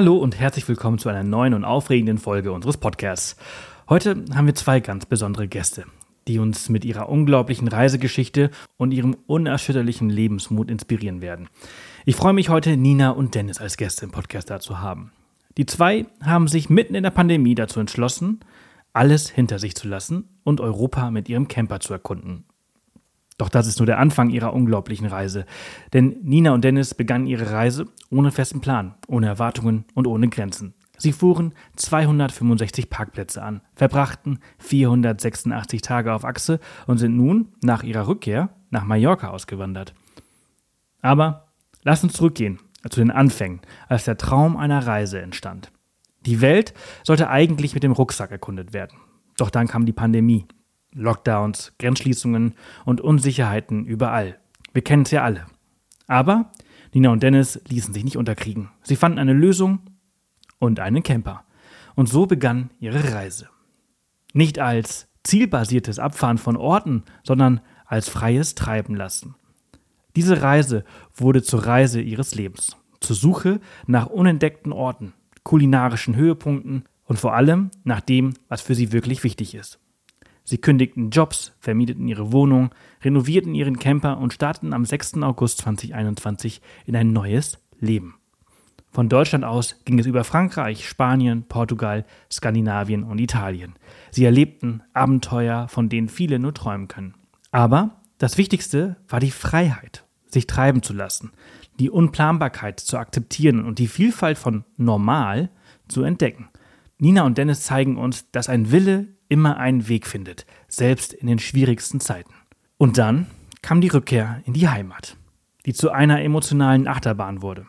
Hallo und herzlich willkommen zu einer neuen und aufregenden Folge unseres Podcasts. Heute haben wir zwei ganz besondere Gäste, die uns mit ihrer unglaublichen Reisegeschichte und ihrem unerschütterlichen Lebensmut inspirieren werden. Ich freue mich heute, Nina und Dennis als Gäste im Podcast da zu haben. Die zwei haben sich mitten in der Pandemie dazu entschlossen, alles hinter sich zu lassen und Europa mit ihrem Camper zu erkunden. Doch das ist nur der Anfang ihrer unglaublichen Reise. Denn Nina und Dennis begannen ihre Reise ohne festen Plan, ohne Erwartungen und ohne Grenzen. Sie fuhren 265 Parkplätze an, verbrachten 486 Tage auf Achse und sind nun nach ihrer Rückkehr nach Mallorca ausgewandert. Aber lasst uns zurückgehen zu den Anfängen, als der Traum einer Reise entstand. Die Welt sollte eigentlich mit dem Rucksack erkundet werden. Doch dann kam die Pandemie. Lockdowns, Grenzschließungen und Unsicherheiten überall. Wir kennen es ja alle. Aber Nina und Dennis ließen sich nicht unterkriegen. Sie fanden eine Lösung und einen Camper. Und so begann ihre Reise. Nicht als zielbasiertes Abfahren von Orten, sondern als freies Treiben lassen. Diese Reise wurde zur Reise ihres Lebens. Zur Suche nach unentdeckten Orten, kulinarischen Höhepunkten und vor allem nach dem, was für sie wirklich wichtig ist. Sie kündigten Jobs, vermieteten ihre Wohnung, renovierten ihren Camper und starteten am 6. August 2021 in ein neues Leben. Von Deutschland aus ging es über Frankreich, Spanien, Portugal, Skandinavien und Italien. Sie erlebten Abenteuer, von denen viele nur träumen können. Aber das Wichtigste war die Freiheit, sich treiben zu lassen, die Unplanbarkeit zu akzeptieren und die Vielfalt von normal zu entdecken. Nina und Dennis zeigen uns, dass ein Wille immer einen Weg findet, selbst in den schwierigsten Zeiten. Und dann kam die Rückkehr in die Heimat, die zu einer emotionalen Achterbahn wurde.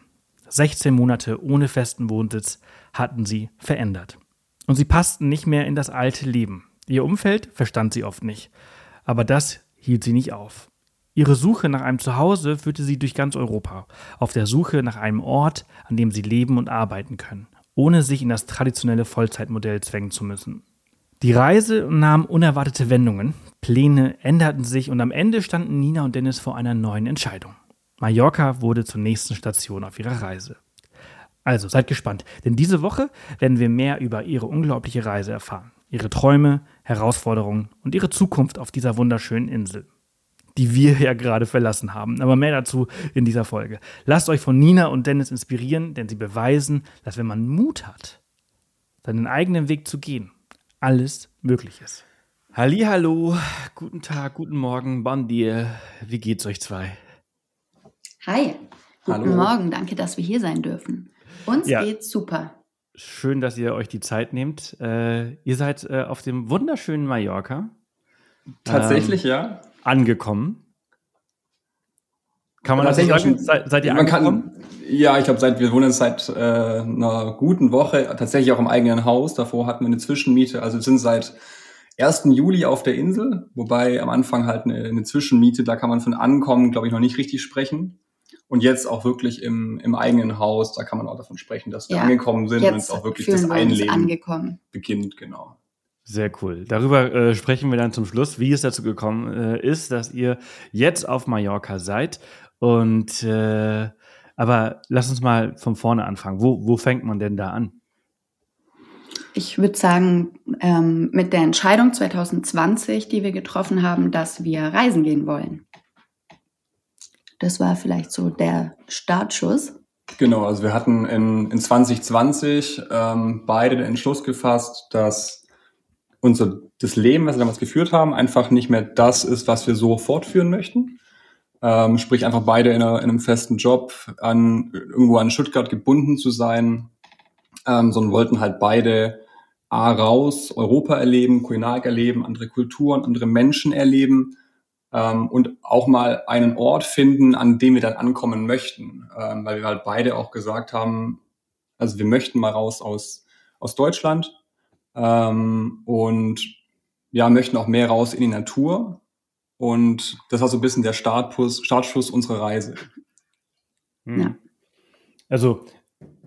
16 Monate ohne festen Wohnsitz hatten sie verändert. Und sie passten nicht mehr in das alte Leben. Ihr Umfeld verstand sie oft nicht. Aber das hielt sie nicht auf. Ihre Suche nach einem Zuhause führte sie durch ganz Europa, auf der Suche nach einem Ort, an dem sie leben und arbeiten können, ohne sich in das traditionelle Vollzeitmodell zwängen zu müssen. Die Reise nahm unerwartete Wendungen, Pläne änderten sich und am Ende standen Nina und Dennis vor einer neuen Entscheidung. Mallorca wurde zur nächsten Station auf ihrer Reise. Also seid gespannt, denn diese Woche werden wir mehr über ihre unglaubliche Reise erfahren, ihre Träume, Herausforderungen und ihre Zukunft auf dieser wunderschönen Insel, die wir ja gerade verlassen haben, aber mehr dazu in dieser Folge. Lasst euch von Nina und Dennis inspirieren, denn sie beweisen, dass wenn man Mut hat, seinen eigenen Weg zu gehen, alles möglich ist. Hallihallo, guten Tag, guten Morgen, bon dia. Wie geht's euch zwei? Hi, guten Hallo. Morgen, danke, dass wir hier sein dürfen. Uns geht's super. Schön, dass ihr euch die Zeit nehmt. Ihr seid auf dem wunderschönen Mallorca. Tatsächlich, ja. Angekommen. Kann man das sagen? Seid ihr angekommen? Ja, ich glaube, wir wohnen seit einer guten Woche, tatsächlich auch im eigenen Haus. Davor hatten wir eine Zwischenmiete. Also wir sind seit 1. Juli auf der Insel, wobei am Anfang halt eine Zwischenmiete, da kann man von Ankommen, glaube ich, noch nicht richtig sprechen. Und jetzt auch wirklich im eigenen Haus, da kann man auch davon sprechen, dass wir angekommen sind und jetzt auch wirklich das Einleben beginnt, genau. Sehr cool. Darüber sprechen wir dann zum Schluss, wie es dazu gekommen ist, dass ihr jetzt auf Mallorca seid. Und aber lass uns mal von vorne anfangen. Wo fängt man denn da an? Ich würde sagen, mit der Entscheidung 2020, die wir getroffen haben, dass wir reisen gehen wollen. Das war vielleicht so der Startschuss. Genau, also wir hatten in 2020 beide den Entschluss gefasst, dass das Leben, was wir damals geführt haben, einfach nicht mehr das ist, was wir so fortführen möchten. Sprich, einfach beide in einem festen Job irgendwo an Stuttgart gebunden zu sein, sondern wollten halt beide raus, Europa erleben, Kulinarik erleben, andere Kulturen, andere Menschen erleben und auch mal einen Ort finden, an dem wir dann ankommen möchten, weil wir halt beide auch gesagt haben, also wir möchten mal raus aus Deutschland und ja, möchten auch mehr raus in die Natur. Und das war so ein bisschen der Startschuss unserer Reise. Ja. Also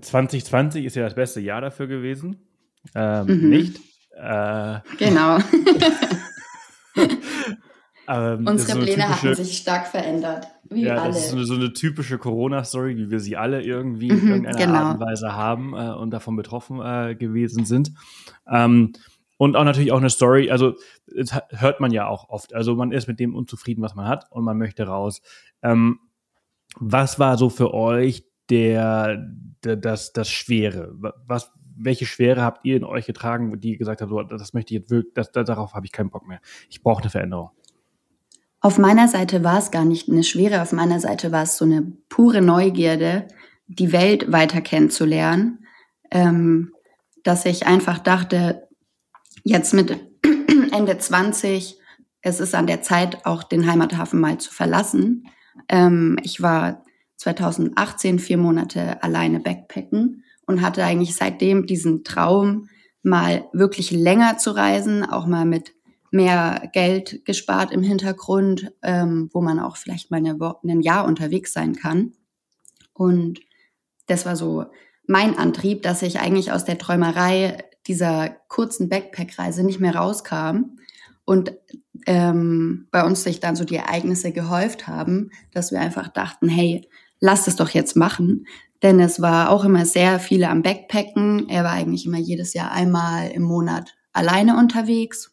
2020 ist ja das beste Jahr dafür gewesen. Nicht? Genau. Unsere Pläne haben sich stark verändert, wie alle. Das ist so eine typische Corona-Story, wie wir sie alle irgendwie in irgendeiner Art und Weise haben und davon betroffen gewesen sind. Und auch natürlich auch eine Story, also das hört man ja auch oft. Also man ist mit dem unzufrieden, was man hat und man möchte raus. Was war so für euch das Schwere? Welche Schwere habt ihr in euch getragen, die gesagt habt, so, das möchte ich jetzt wirklich, darauf habe ich keinen Bock mehr. Ich brauche eine Veränderung. Auf meiner Seite war es gar nicht eine Schwere, auf meiner Seite war es so eine pure Neugierde, die Welt weiter kennenzulernen, dass ich einfach dachte, jetzt mit Ende 20, es ist an der Zeit, auch den Heimathafen mal zu verlassen. Ich war 2018 4 Monate alleine backpacken und hatte eigentlich seitdem diesen Traum, mal wirklich länger zu reisen, auch mal mit mehr Geld gespart im Hintergrund, wo man auch vielleicht mal ein Jahr unterwegs sein kann. Und das war so mein Antrieb, dass ich eigentlich aus der Träumerei dieser kurzen Backpack-Reise nicht mehr rauskam und bei uns sich dann so die Ereignisse gehäuft haben, dass wir einfach dachten, hey, lass es doch jetzt machen. Denn es war auch immer sehr viele am Backpacken. Er war eigentlich immer jedes Jahr einmal im Monat alleine unterwegs.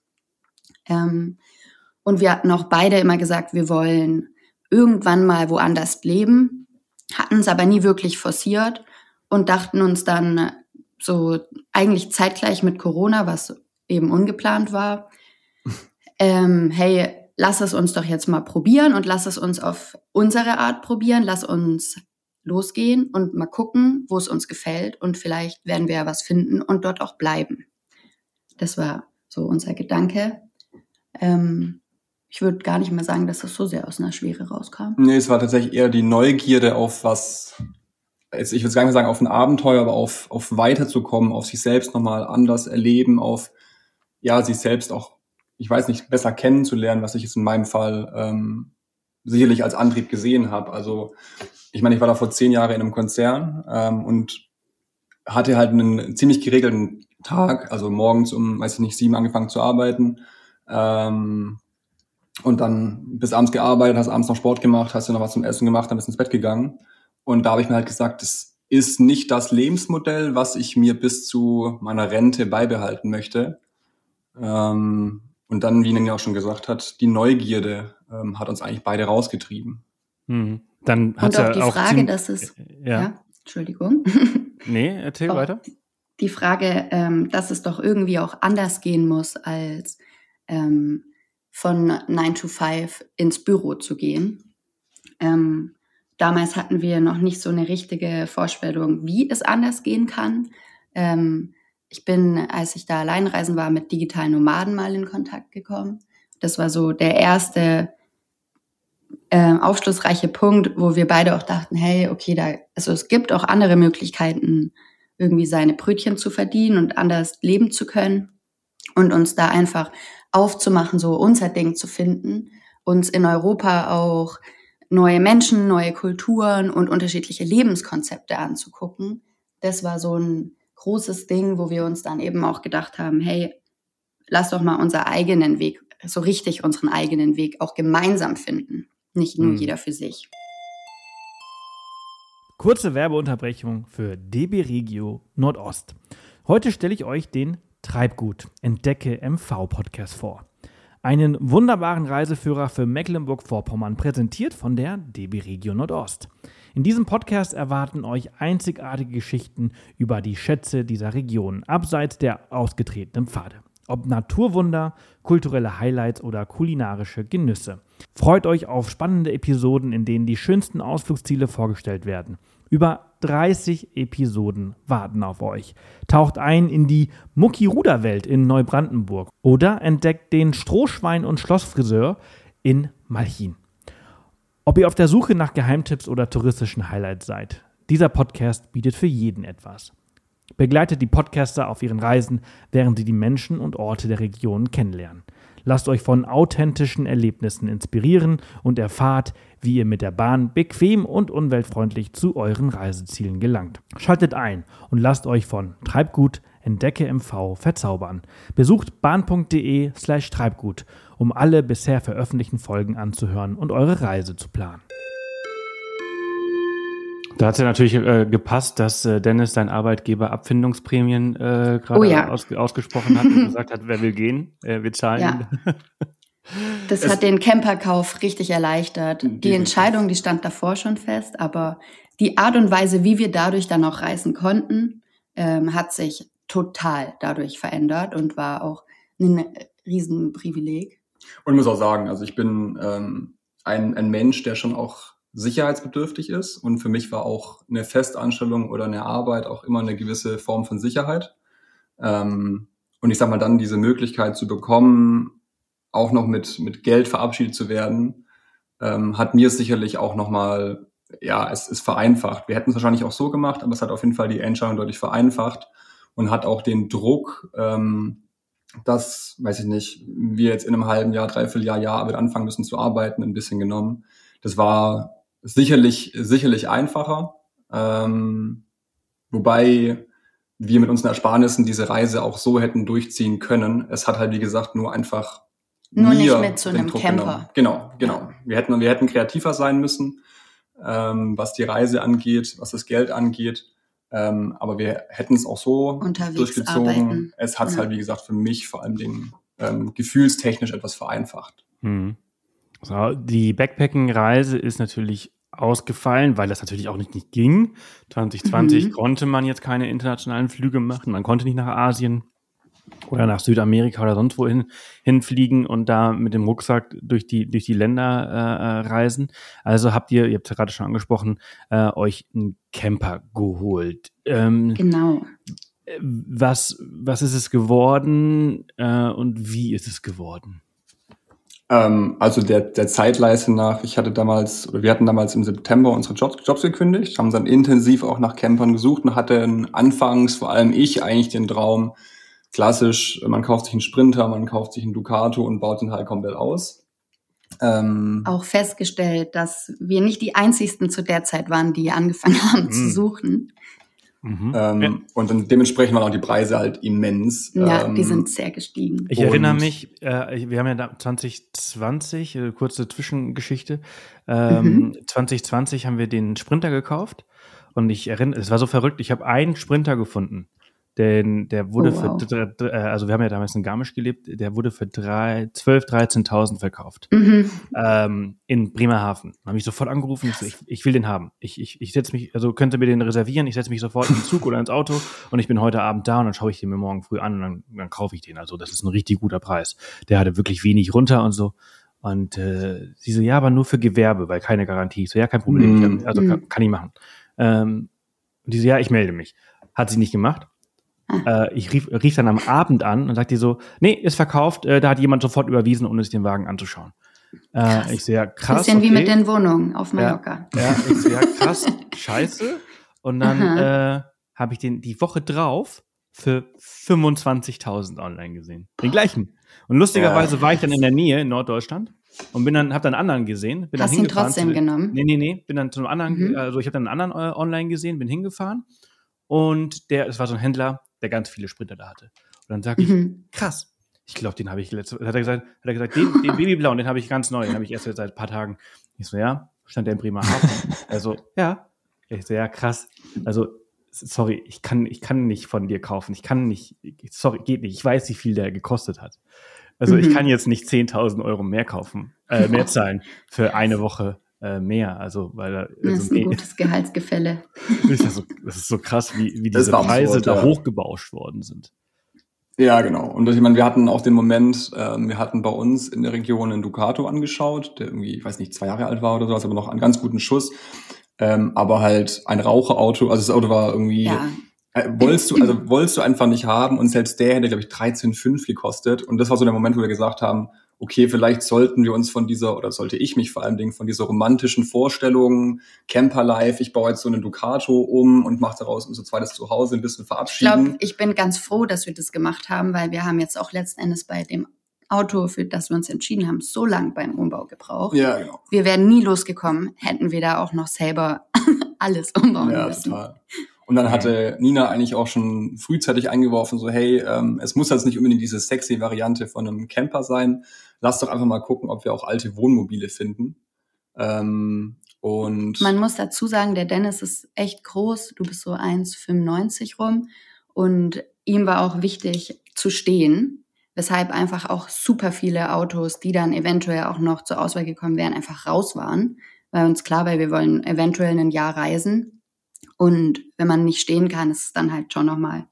Und wir hatten auch beide immer gesagt, wir wollen irgendwann mal woanders leben, hatten es aber nie wirklich forciert und dachten uns dann so eigentlich zeitgleich mit Corona, was eben ungeplant war, hey, lass es uns doch jetzt mal probieren und lass es uns auf unsere Art probieren, lass uns losgehen und mal gucken, wo es uns gefällt und vielleicht werden wir ja was finden und dort auch bleiben. Das war so unser Gedanke. Ich würde gar nicht mehr sagen, dass das so sehr aus einer Schwere rauskam. Nee, es war tatsächlich eher die Neugierde auf was, ich würde es gar nicht mehr sagen auf ein Abenteuer, aber auf weiterzukommen, auf sich selbst nochmal anders erleben, auf ja sich selbst auch, ich weiß nicht, besser kennenzulernen, was ich jetzt in meinem Fall sicherlich als Antrieb gesehen habe. Also ich meine, ich war da vor 10 Jahren in einem Konzern und hatte halt einen ziemlich geregelten Tag, also morgens um, 7 angefangen zu arbeiten, und dann bis abends gearbeitet, hast abends noch Sport gemacht, hast dir noch was zum Essen gemacht, dann bist ins Bett gegangen. Und da habe ich mir halt gesagt, das ist nicht das Lebensmodell, was ich mir bis zu meiner Rente beibehalten möchte. Und dann, wie Nina auch schon gesagt hat, die Neugierde hat uns eigentlich beide rausgetrieben. Mhm. Dann hat und auch die Frage, dass es... Ja, Entschuldigung. Nee, erzähl weiter. Die Frage, dass es doch irgendwie auch anders gehen muss als... von 9 to 5 ins Büro zu gehen. Damals hatten wir noch nicht so eine richtige Vorstellung, wie es anders gehen kann. Ich bin, als ich da alleinreisen war, mit digitalen Nomaden mal in Kontakt gekommen. Das war so der erste aufschlussreiche Punkt, wo wir beide auch dachten, hey, okay, es gibt auch andere Möglichkeiten, irgendwie seine Brötchen zu verdienen und anders leben zu können und uns da einfach aufzumachen, so unser Ding zu finden, uns in Europa auch neue Menschen, neue Kulturen und unterschiedliche Lebenskonzepte anzugucken. Das war so ein großes Ding, wo wir uns dann eben auch gedacht haben, hey, lass doch mal unseren eigenen Weg, so richtig unseren eigenen Weg auch gemeinsam finden, nicht nur jeder für sich. Kurze Werbeunterbrechung für DB Regio Nordost. Heute stelle ich euch den Treibgut, Entdecke MV-Podcast vor. Einen wunderbaren Reiseführer für Mecklenburg-Vorpommern, präsentiert von der DB Regio Nordost. In diesem Podcast erwarten euch einzigartige Geschichten über die Schätze dieser Region, abseits der ausgetretenen Pfade. Ob Naturwunder, kulturelle Highlights oder kulinarische Genüsse. Freut euch auf spannende Episoden, in denen die schönsten Ausflugsziele vorgestellt werden. Über 30 Episoden warten auf euch. Taucht ein in die Muckiruder-Welt in Neubrandenburg oder entdeckt den Strohschwein- und Schlossfriseur in Malchin. Ob ihr auf der Suche nach Geheimtipps oder touristischen Highlights seid, dieser Podcast bietet für jeden etwas. Begleitet die Podcaster auf ihren Reisen, während sie die Menschen und Orte der Region kennenlernen. Lasst euch von authentischen Erlebnissen inspirieren und erfahrt, wie ihr mit der Bahn bequem und umweltfreundlich zu euren Reisezielen gelangt. Schaltet ein und lasst euch von Treibgut, Entdecke MV verzaubern. Besucht bahn.de/treibgut, um alle bisher veröffentlichten Folgen anzuhören und eure Reise zu planen. Da hat es ja natürlich gepasst, dass Dennis, dein Arbeitgeber, Abfindungsprämien gerade ausgesprochen hat und gesagt hat, wer will gehen, wir zahlen. Ja. Das hat den Camperkauf richtig erleichtert. Die Entscheidung, die stand davor schon fest, aber die Art und Weise, wie wir dadurch dann auch reisen konnten, hat sich total dadurch verändert und war auch ein Riesenprivileg. Und ich muss auch sagen, also ich bin ein Mensch, der schon auch sicherheitsbedürftig ist, und für mich war auch eine Festanstellung oder eine Arbeit auch immer eine gewisse Form von Sicherheit. Und ich sag mal, dann diese Möglichkeit zu bekommen, auch noch mit Geld verabschiedet zu werden, hat mir sicherlich auch nochmal, ja, es ist vereinfacht. Wir hätten es wahrscheinlich auch so gemacht, aber es hat auf jeden Fall die Entscheidung deutlich vereinfacht und hat auch den Druck, dass, weiß ich nicht, wir jetzt in einem halben Jahr, Dreivierteljahr mit anfangen müssen zu arbeiten, ein bisschen genommen. Das war sicherlich einfacher, wobei wir mit unseren Ersparnissen diese Reise auch so hätten durchziehen können. Es hat halt, wie gesagt, nur einfach nur nicht mit so einem Druck Camper. Genommen. Genau. Wir hätten kreativer sein müssen, was die Reise angeht, was das Geld angeht. Aber wir hätten es auch so unterwegs durchgezogen. Arbeiten. Es hat es halt, wie gesagt, für mich vor allen Dingen gefühlstechnisch etwas vereinfacht. Hm. So, die Backpacking-Reise ist natürlich ausgefallen, weil das natürlich auch nicht ging. 2020 konnte man jetzt keine internationalen Flüge machen. Man konnte nicht nach Asien oder nach Südamerika oder sonst wohin hinfliegen und da mit dem Rucksack durch die Länder reisen. Also ihr habt es ja gerade schon angesprochen, euch einen Camper geholt. Genau. Was ist es geworden und wie ist es geworden? Also der Zeitleiste nach, wir hatten damals im September unsere Jobs gekündigt, haben dann intensiv auch nach Campern gesucht und hatten anfangs, vor allem ich, eigentlich den Traum, klassisch, man kauft sich einen Sprinter, man kauft sich einen Ducato und baut den halt komplett aus. Auch festgestellt, dass wir nicht die einzigsten zu der Zeit waren, die angefangen haben zu suchen. Und dann dementsprechend waren auch die Preise halt immens. Ja, die sind sehr gestiegen. Ich erinnere mich, wir haben ja da 2020, kurze Zwischengeschichte, 2020 haben wir den Sprinter gekauft und ich erinnere, es war so verrückt, ich habe einen Sprinter gefunden. Denn der wurde also wir haben ja damals in Garmisch gelebt, der wurde für 13.000 verkauft. In Bremerhaven. Da habe ich sofort angerufen, ich will den haben. Ich setze mich, also könnt ihr mir den reservieren, ich setze mich sofort in den Zug oder ins Auto und ich bin heute Abend da und dann schaue ich den mir morgen früh an und dann kaufe ich den. Also das ist ein richtig guter Preis. Der hatte wirklich wenig runter und so. Und sie so, ja, aber nur für Gewerbe, weil keine Garantie. Ich so, ja, kein Problem, also kann ich machen. Und die so, ja, ich melde mich. Hat sie nicht gemacht. Ich rief dann am Abend an und sagte so, nee, ist verkauft, da hat jemand sofort überwiesen, ohne sich den Wagen anzuschauen. Ich so, ja, krass. Bisschen wie mit den Wohnungen auf Mallorca. Ja, ich so, ja, krass, scheiße. Und dann habe ich den die Woche drauf für 25.000 online gesehen. Den gleichen. Und lustigerweise war ich dann in der Nähe, in Norddeutschland, und habe dann einen anderen gesehen. Bin Hast du ihn trotzdem genommen? Nee, bin dann zu einem anderen, also ich habe dann einen anderen online gesehen, bin hingefahren und das war so ein Händler, der ganz viele Sprinter da hatte. Und dann sage ich, krass, ich glaube, den habe ich hat er gesagt, den Babyblauen, den habe ich ganz neu, den habe ich erst seit ein paar Tagen. Ich so, ja, stand der in Bremerhaven. Also, ja. Ich so, ja, krass. Also, sorry, ich kann nicht von dir kaufen. Ich kann nicht, sorry, geht nicht. Ich weiß, wie viel der gekostet hat. Also, ich kann jetzt nicht 10.000 Euro mehr kaufen, mehr zahlen für eine Woche. Mehr, also weil da das ist ein gutes Gehaltsgefälle. Das ist so krass, wie diese Preise da hochgebauscht worden sind. Ja, genau. Und ich meine, wir hatten auch den Moment, wir hatten bei uns in der Region einen Ducato angeschaut, der irgendwie, ich weiß nicht, 2 Jahre alt war oder sowas, aber noch einen ganz guten Schuss. Aber halt ein Raucherauto, also das Auto war irgendwie, wolltest du einfach nicht haben, und selbst der hätte, glaube ich, 13,5 gekostet. Und das war so der Moment, wo wir gesagt haben, okay, vielleicht sollten wir uns sollte ich mich vor allen Dingen von dieser romantischen Vorstellung, Camperlife, ich baue jetzt so einen Ducato um und mache daraus unser zweites Zuhause, ein bisschen verabschieden. Ich glaube, ich bin ganz froh, dass wir das gemacht haben, weil wir haben jetzt auch letzten Endes bei dem Auto, für das wir uns entschieden haben, so lang beim Umbau gebraucht. Ja, genau. Wir wären nie losgekommen, hätten wir da auch noch selber alles umbauen müssen. Ja, total. Und dann hatte Nina eigentlich auch schon frühzeitig eingeworfen, so hey, es muss jetzt nicht unbedingt diese sexy Variante von einem Camper sein. Lass doch einfach mal gucken, ob wir auch alte Wohnmobile finden. Und man muss dazu sagen, der Dennis ist echt groß. Du bist so 1,95 rum. Und ihm war auch wichtig zu stehen, weshalb einfach auch super viele Autos, die dann eventuell auch noch zur Auswahl gekommen wären, einfach raus waren. Weil uns klar war, wir wollen eventuell ein Jahr reisen. Und wenn man nicht stehen kann, ist es dann halt schon nochmal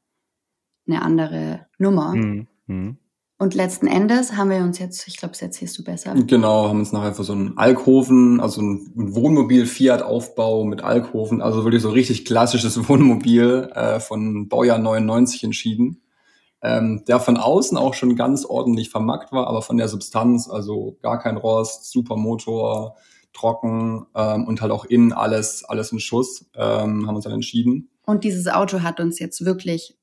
eine andere Nummer. Mhm. Und letzten Endes haben wir uns jetzt, ich glaube, das erzählst du besser. Genau, haben uns nachher für so einen Alkoven, also ein Wohnmobil-Fiat-Aufbau mit Alkoven, also wirklich so richtig klassisches Wohnmobil von Baujahr 99 entschieden. Der von außen auch schon ganz ordentlich vermarkt war, aber von der Substanz, also gar kein Rost, super Motor, trocken und halt auch innen alles in Schuss, haben uns dann entschieden. Und dieses Auto hat uns jetzt wirklich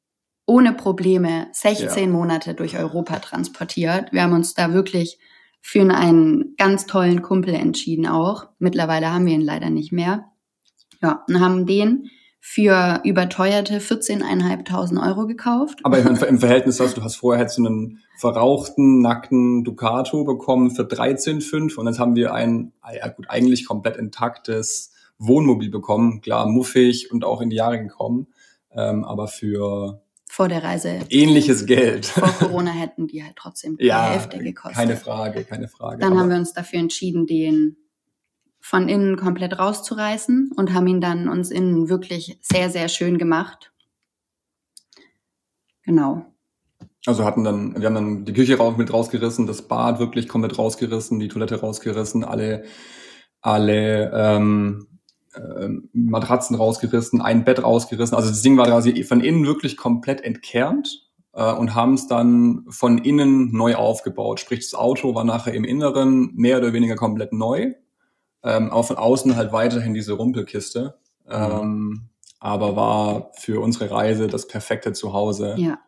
ohne Probleme 16 Monate durch Europa transportiert. Wir haben uns da wirklich für einen ganz tollen Kumpel entschieden auch. Mittlerweile haben wir ihn leider nicht mehr. Ja, und haben den für überteuerte 14.500 € gekauft. Aber im Verhältnis, du hast vorher hättest du einen verrauchten, nackten Ducato bekommen für 13,5 und jetzt haben wir ein eigentlich komplett intaktes Wohnmobil bekommen. Klar, muffig und auch in die Jahre gekommen, aber für vor der Reise. Ähnliches Geld. Vor Corona hätten die halt trotzdem die Hälfte gekostet. Keine Frage. Dann haben wir uns dafür entschieden, den von innen komplett rauszureißen und haben ihn dann uns innen wirklich sehr, sehr schön gemacht. Genau. Also wir haben dann die Küche mit rausgerissen, das Bad wirklich komplett rausgerissen, die Toilette rausgerissen, alle Matratzen rausgerissen, ein Bett rausgerissen. Also das Ding war quasi von innen wirklich komplett entkernt und haben es dann von innen neu aufgebaut. Sprich, das Auto war nachher im Inneren mehr oder weniger komplett neu, auch von außen halt weiterhin diese Rumpelkiste. Aber war für unsere Reise das perfekte Zuhause. Ja.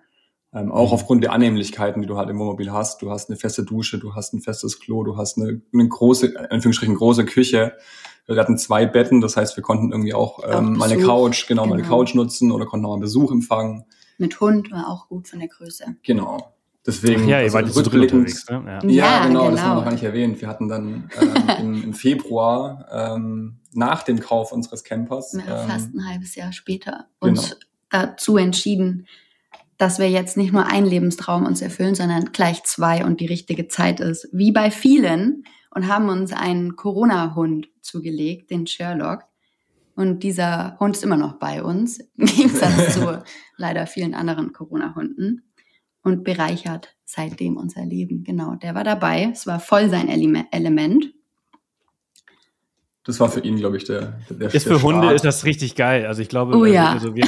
Auch aufgrund der Annehmlichkeiten, die du halt im Wohnmobil hast. Du hast eine feste Dusche, du hast ein festes Klo, du hast eine große, in Anführungsstrichen große Küche. Wir hatten 2 Betten, das heißt, wir konnten irgendwie auch mal eine Couch, mal eine Couch nutzen oder konnten nochmal Besuch empfangen. Mit Hund war auch gut von der Größe. Genau. Deswegen, ihr wart zu dritt unterwegs, ne? Ja, genau, das haben wir noch gar nicht erwähnt. Wir hatten dann im Februar nach dem Kauf unseres Campers fast ein halbes Jahr später uns dazu entschieden, dass wir jetzt nicht nur einen Lebenstraum uns erfüllen, sondern gleich 2 und die richtige Zeit ist, wie bei vielen, und haben uns einen Corona-Hund zugelegt, den Sherlock. Und dieser Hund ist immer noch bei uns, im Gegensatz zu leider vielen anderen Corona-Hunden, und bereichert seitdem unser Leben. Genau, der war dabei, es war voll sein Element. Das war für ihn, glaube ich, der Ist für Hunde ist das richtig geil. Also ich glaube, also wir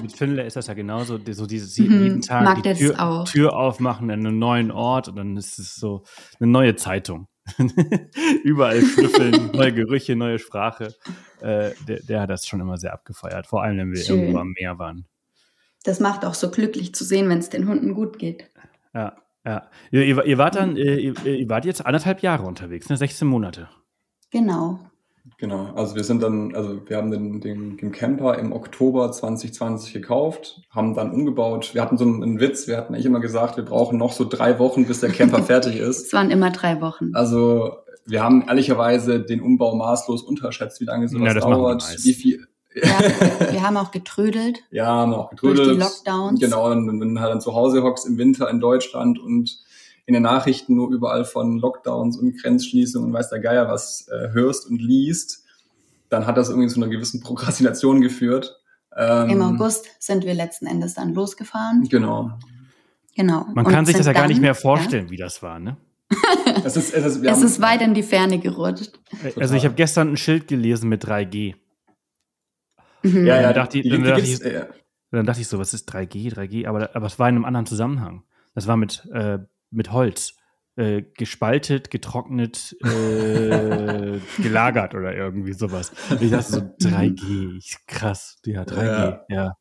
mit Finlay ist das ja genauso, so dieses jeden Tag die Tür aufmachen an einem neuen Ort und dann ist es so eine neue Zeitung. Überall schnüffeln, neue Gerüche, neue Sprache. Der hat das schon immer sehr abgefeiert, vor allem, wenn wir irgendwo am Meer waren. Das macht auch so glücklich zu sehen, wenn es den Hunden gut geht. Ja. Ihr wart jetzt anderthalb Jahre unterwegs, ne? 16 Monate. Genau, also wir haben den Camper im Oktober 2020 gekauft, haben dann umgebaut. Wir hatten so einen Witz, wir hatten eigentlich immer gesagt, wir brauchen noch so 3 Wochen, bis der Camper fertig ist. Es waren immer 3 Wochen. Also wir haben ehrlicherweise den Umbau maßlos unterschätzt, wie lange sowas dauert, wie viel. Ja, wir haben auch getrödelt. Ja, haben auch getrödelt. Durch die Lockdowns. Genau, und wenn du halt dann zu Hause hockst im Winter in Deutschland und in den Nachrichten nur überall von Lockdowns und Grenzschließungen und weiß der Geier was hörst und liest, dann hat das irgendwie zu einer gewissen Prokrastination geführt. Im August sind wir letzten Endes dann losgefahren. Genau. Man und kann sich das ja gar nicht mehr vorstellen, wie das war, ne? Es ist weit in die Ferne gerutscht. Total. Also ich habe gestern ein Schild gelesen mit 3G. Mhm. Dann dachte ich so, was ist 3G? Aber es war in einem anderen Zusammenhang. Das war mit Holz, gespaltet, getrocknet, gelagert oder irgendwie sowas. Und ich dachte so, 3G, krass, ja, 3G, ja.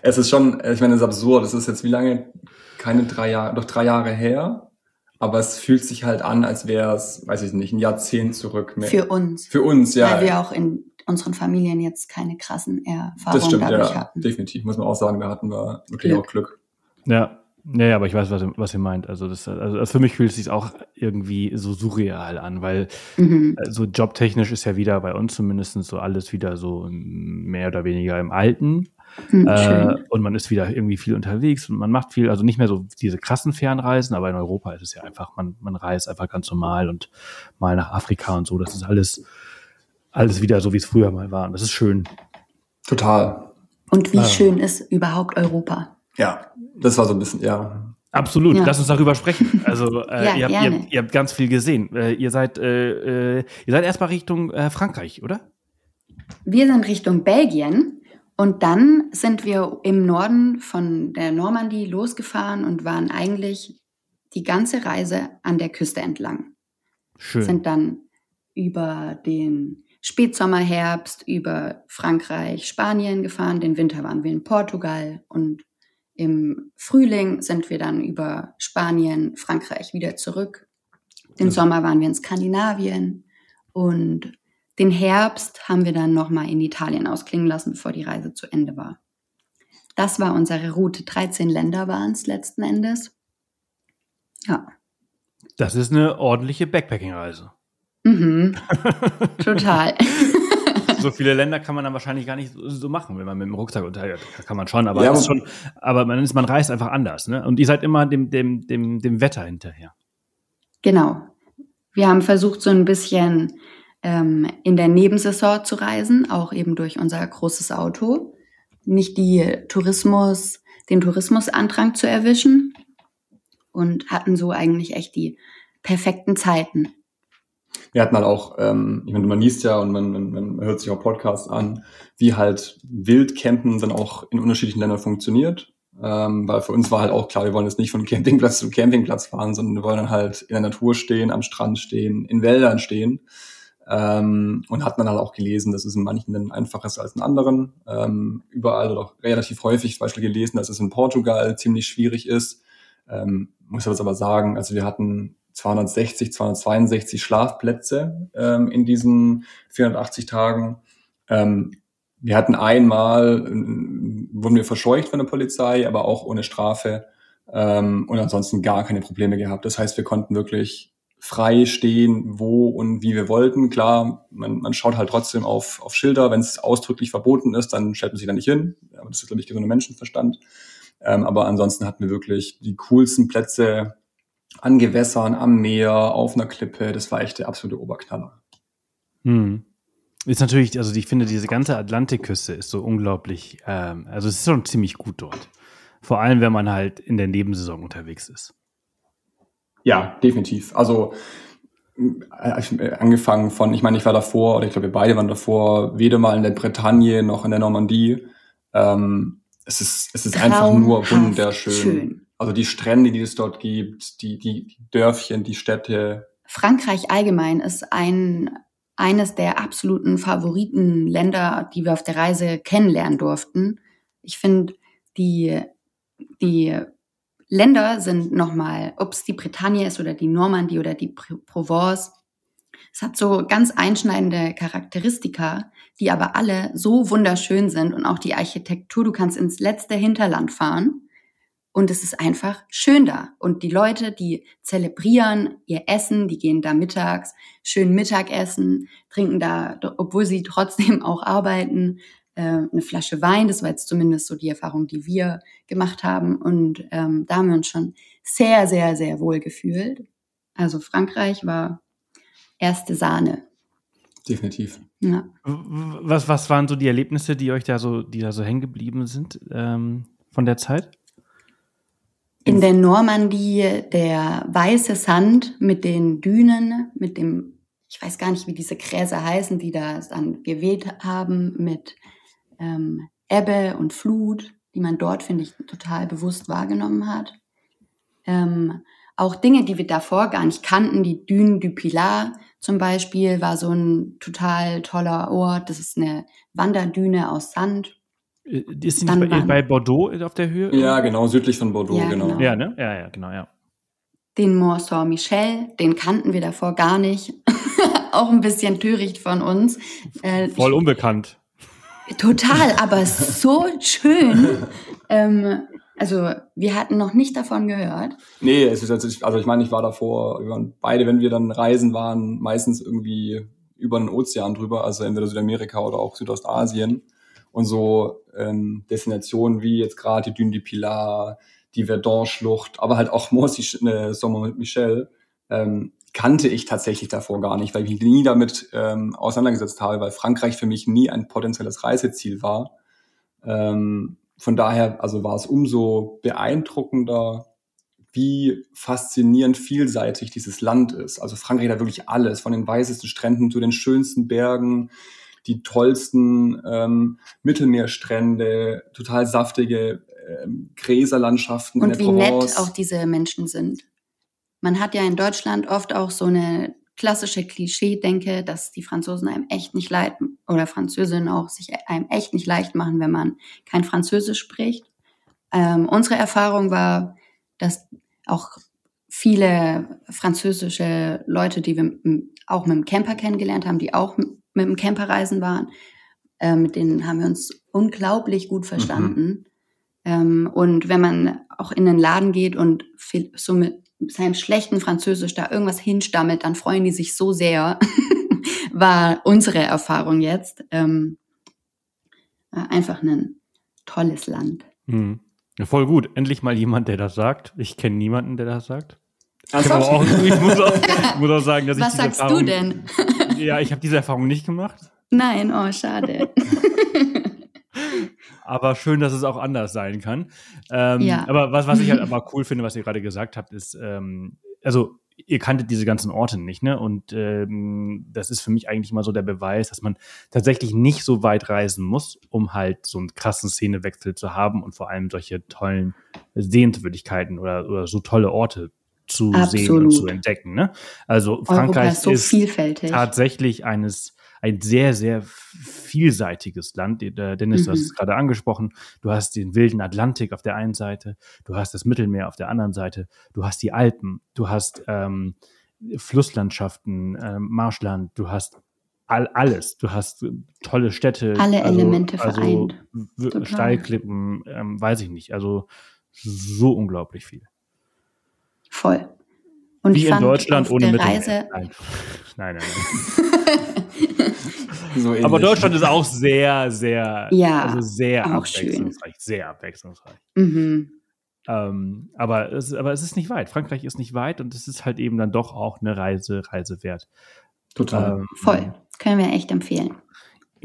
Es ist schon, ich meine, es ist absurd, es ist jetzt 3 Jahre her, Aber es fühlt sich halt an, als wäre es, weiß ich nicht, ein Jahrzehnt zurück. Mehr. Für uns. Für uns, ja. Weil wir auch in unseren Familien jetzt keine krassen Erfahrungen dadurch hatten. Definitiv, muss man auch sagen, da hatten wir wirklich auch Glück. Ja. Naja, aber ich weiß, was ihr meint. Also für mich fühlt es sich auch irgendwie so surreal an, weil so jobtechnisch ist ja wieder bei uns zumindest so alles wieder so mehr oder weniger im Alten. Und man ist wieder irgendwie viel unterwegs und man macht viel, also nicht mehr so diese krassen Fernreisen, aber in Europa ist es ja einfach, man reist einfach ganz normal und mal nach Afrika und so. Das ist alles wieder so, wie es früher mal war. Und das ist schön. Total. Und wie schön ist überhaupt Europa? Ja, das war so ein bisschen, ja. Absolut, ja. Lass uns darüber sprechen. Also ihr habt ganz viel gesehen. Ihr seid erstmal Richtung Frankreich, oder? Wir sind Richtung Belgien und dann sind wir im Norden von der Normandie losgefahren und waren eigentlich die ganze Reise an der Küste entlang. Schön. Sind dann über den Spätsommer, Herbst, über Frankreich, Spanien gefahren. Den Winter waren wir in Portugal und im Frühling sind wir dann über Spanien, Frankreich wieder zurück. Den Sommer waren wir in Skandinavien und den Herbst haben wir dann nochmal in Italien ausklingen lassen, bevor die Reise zu Ende war. Das war unsere Route. 13 Länder waren es letzten Endes. Ja. Das ist eine ordentliche Backpacking-Reise. Mhm. Total. So viele Länder kann man dann wahrscheinlich gar nicht so machen, wenn man mit dem Rucksack unterwegs ist. Kann man schon, aber, ja, ist schon, aber man reist einfach anders. Ne? Und ihr seid immer dem Wetter hinterher. Genau. Wir haben versucht, so ein bisschen in der Nebensaison zu reisen, auch eben durch unser großes Auto. Nicht den Tourismusandrang zu erwischen und hatten so eigentlich echt die perfekten Zeiten. Wir hatten halt auch, ich meine, man liest ja und man hört sich auch Podcasts an, wie halt Wildcampen dann auch in unterschiedlichen Ländern funktioniert. Weil für uns war halt auch klar, wir wollen jetzt nicht von Campingplatz zu Campingplatz fahren, sondern wir wollen dann halt in der Natur stehen, am Strand stehen, in Wäldern stehen. Und hat man halt auch gelesen, dass es in manchen Ländern einfacher ist als in anderen. Überall oder auch relativ häufig zum Beispiel gelesen, dass es in Portugal ziemlich schwierig ist. Muss ich jetzt aber sagen, also wir hatten 260, 262 Schlafplätze in diesen 480 Tagen. Wir hatten einmal, wurden wir verscheucht von der Polizei, aber auch ohne Strafe und ansonsten gar keine Probleme gehabt. Das heißt, wir konnten wirklich frei stehen, wo und wie wir wollten. Klar, man schaut halt trotzdem auf Schilder. Wenn es ausdrücklich verboten ist, dann stellt man sich da nicht hin. Aber das ist, glaube ich, gesunder Menschenverstand. Aber ansonsten hatten wir wirklich die coolsten Plätze an Gewässern, am Meer, auf einer Klippe. Das war echt der absolute Oberknaller. Hm. Ist natürlich, also ich finde, diese ganze Atlantikküste ist so unglaublich, also es ist schon ziemlich gut dort. Vor allem, wenn man halt in der Nebensaison unterwegs ist. Ja, definitiv. Also angefangen von, ich meine, ich war davor, oder ich glaube, wir beide waren davor, weder mal in der Bretagne noch in der Normandie. Es ist einfach nur wunderschön. Schön. Also die Strände, die es dort gibt, die Dörfchen, die Städte. Frankreich allgemein ist eines der absoluten Favoritenländer, die wir auf der Reise kennenlernen durften. Ich finde, die Länder sind nochmal, ob es die Bretagne ist oder die Normandie oder die Provence, es hat so ganz einschneidende Charakteristika, die aber alle so wunderschön sind und auch die Architektur. Du kannst ins letzte Hinterland fahren. Und es ist einfach schön da. Und die Leute, die zelebrieren ihr Essen, die gehen da mittags, schön Mittagessen, trinken da, obwohl sie trotzdem auch arbeiten, eine Flasche Wein. Das war jetzt zumindest so die Erfahrung, die wir gemacht haben. Und da haben wir uns schon sehr, sehr, sehr wohl gefühlt. Also Frankreich war erste Sahne. Definitiv. Ja. Was waren so die Erlebnisse, die da so hängen geblieben sind von der Zeit? In der Normandie der weiße Sand mit den Dünen, mit dem, ich weiß gar nicht, wie diese Gräser heißen, die da dann geweht haben, mit Ebbe und Flut, die man dort, finde ich, total bewusst wahrgenommen hat. Auch Dinge, die wir davor gar nicht kannten, die Dune du Pilat zum Beispiel, war so ein total toller Ort. Das ist eine Wanderdüne aus Sand. Ist sie nicht bei Bordeaux auf der Höhe? Ja, genau, südlich von Bordeaux, genau. Ja, ne? Ja, genau, ja. den Mont Saint-Michel, den kannten wir davor gar nicht. Auch ein bisschen töricht von uns. Voll unbekannt. Total, aber so schön. Also wir hatten noch nicht davon gehört. Nee, es ist jetzt, also ich meine, ich war davor, wir waren beide, wenn wir dann reisen waren, meistens irgendwie über den Ozean drüber, also entweder Südamerika oder auch Südostasien. Und so Destinationen wie jetzt gerade die Dune du Pilat, die Verdun-Schlucht, aber halt auch Mont Saint-Michel kannte ich tatsächlich davor gar nicht, weil ich mich nie damit auseinandergesetzt habe, weil Frankreich für mich nie ein potenzielles Reiseziel war. Von daher also war es umso beeindruckender, wie faszinierend vielseitig dieses Land ist. Also Frankreich hat wirklich alles, von den weißesten Stränden zu den schönsten Bergen, die tollsten Mittelmeerstrände, total saftige Gräserlandschaften in der Provence. Und wie nett auch diese Menschen sind. Man hat ja in Deutschland oft auch so eine klassische Klischee-Denke, dass die Franzosen einem echt nicht leid, oder Französinnen auch, sich einem echt nicht leicht machen, wenn man kein Französisch spricht. Unsere Erfahrung war, dass auch viele französische Leute, die wir auch mit dem Camper kennengelernt haben, die auch mit dem Camper reisen waren, mit denen haben wir uns unglaublich gut verstanden. Und wenn man auch in den Laden geht und viel, so mit seinem schlechten Französisch da irgendwas hinstammelt, dann freuen die sich so sehr, war unsere Erfahrung jetzt. Einfach ein tolles Land. Mhm. Ja, voll gut. Endlich mal jemand, der das sagt. Ich kenne niemanden, der das sagt. Also, aber auch, ich muss auch sagen, dass was ich diese Erfahrung... Was sagst du denn? Ja, ich habe diese Erfahrung nicht gemacht. Nein, oh, schade. Aber schön, dass es auch anders sein kann. Ja. Aber was ich halt aber cool finde, was ihr gerade gesagt habt, ist, also ihr kanntet diese ganzen Orte nicht, ne? Und das ist für mich eigentlich mal so der Beweis, dass man tatsächlich nicht so weit reisen muss, um halt so einen krassen Szenewechsel zu haben und vor allem solche tollen Sehenswürdigkeiten oder so tolle Orte zu sehen und zu entdecken, ne? Also Frankreich ist so vielfältig. Tatsächlich ein sehr, sehr vielseitiges Land. Dennis, du hast es gerade angesprochen. Du hast den wilden Atlantik auf der einen Seite, du hast das Mittelmeer auf der anderen Seite, du hast die Alpen, du hast Flusslandschaften, Marschland, du hast alles. Du hast tolle Städte. Alle Elemente vereint. Steilklippen, weiß ich nicht. Also so unglaublich viel. Voll. Und wie ich in Deutschland ohne Mittelmeer. Nein. So ähnlich. Aber Deutschland ist auch sehr, sehr, ja, also sehr abwechslungsreich. Schön. Sehr abwechslungsreich. Mhm. Aber es ist nicht weit. Frankreich ist nicht weit und es ist halt eben dann doch auch eine Reise wert. Total. Voll. Können wir echt empfehlen.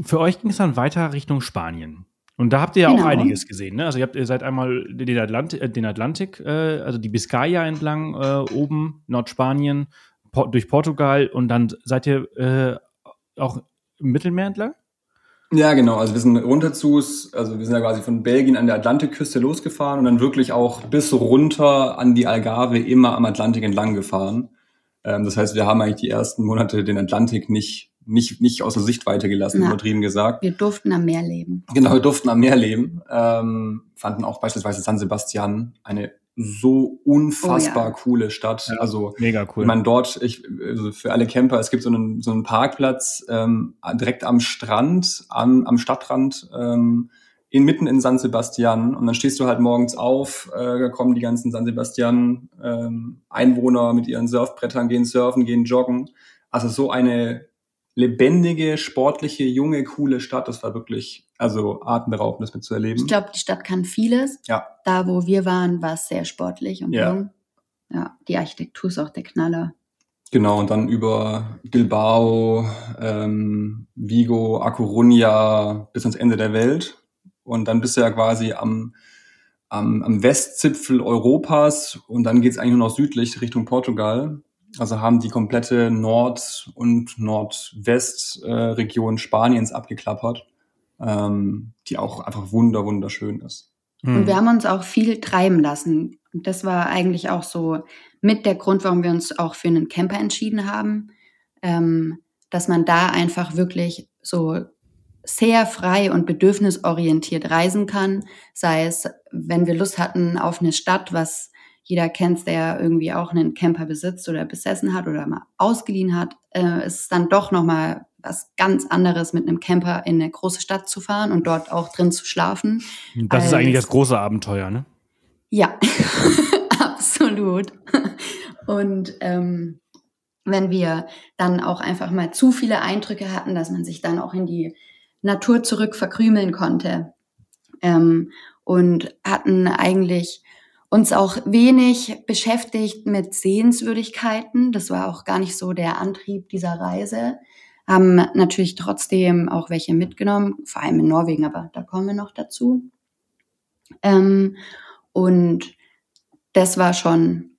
Für euch ging es dann weiter Richtung Spanien. Und da habt ihr ja auch einiges gesehen, ne? Also ihr seid einmal den Atlantik, also die Biskaya entlang, oben, Nordspanien, durch Portugal und dann seid ihr auch im Mittelmeer entlang? Ja, genau. Also wir sind ja quasi von Belgien an der Atlantikküste losgefahren und dann wirklich auch bis runter an die Algarve immer am Atlantik entlang gefahren. Das heißt, wir haben eigentlich die ersten Monate den Atlantik nicht aus der Sichtweite gelassen, übertrieben gesagt. Wir durften am Meer leben. Genau, wir durften am Meer leben. Fanden auch beispielsweise San Sebastian eine so unfassbar coole Stadt. Ja, also mega cool. Man dort, also für alle Camper, es gibt so einen Parkplatz direkt am Strand, am Stadtrand, mitten in San Sebastian. Und dann stehst du halt morgens auf, da kommen die ganzen San Sebastian Einwohner mit ihren Surfbrettern, gehen surfen, gehen joggen. Also so eine lebendige, sportliche, junge, coole Stadt. Das war wirklich, also atemberaubend, das mit zu erleben. Ich glaube, die Stadt kann vieles. Ja. Da, wo wir waren, war es sehr sportlich und jung. Ja, die Architektur ist auch der Knaller. Genau, und dann über Bilbao, Vigo, A Coruña bis ans Ende der Welt. Und dann bist du ja quasi am Westzipfel Europas und dann geht's eigentlich nur noch südlich Richtung Portugal. Also haben die komplette Nord- und Nordwestregion Spaniens abgeklappert, die auch einfach wunderschön ist. Und wir haben uns auch viel treiben lassen. Das war eigentlich auch so mit der Grund, warum wir uns auch für einen Camper entschieden haben, dass man da einfach wirklich so sehr frei und bedürfnisorientiert reisen kann. Sei es, wenn wir Lust hatten auf eine Stadt, was jeder kennt's, der irgendwie auch einen Camper besitzt oder besessen hat oder mal ausgeliehen hat, ist dann doch nochmal was ganz anderes, mit einem Camper in eine große Stadt zu fahren und dort auch drin zu schlafen. Das ist eigentlich das große Abenteuer, ne? Ja, absolut. Und wenn wir dann auch einfach mal zu viele Eindrücke hatten, dass man sich dann auch in die Natur zurück verkrümeln konnte, und hatten eigentlich uns auch wenig beschäftigt mit Sehenswürdigkeiten. Das war auch gar nicht so der Antrieb dieser Reise. Haben natürlich trotzdem auch welche mitgenommen, vor allem in Norwegen, aber da kommen wir noch dazu. Und das war schon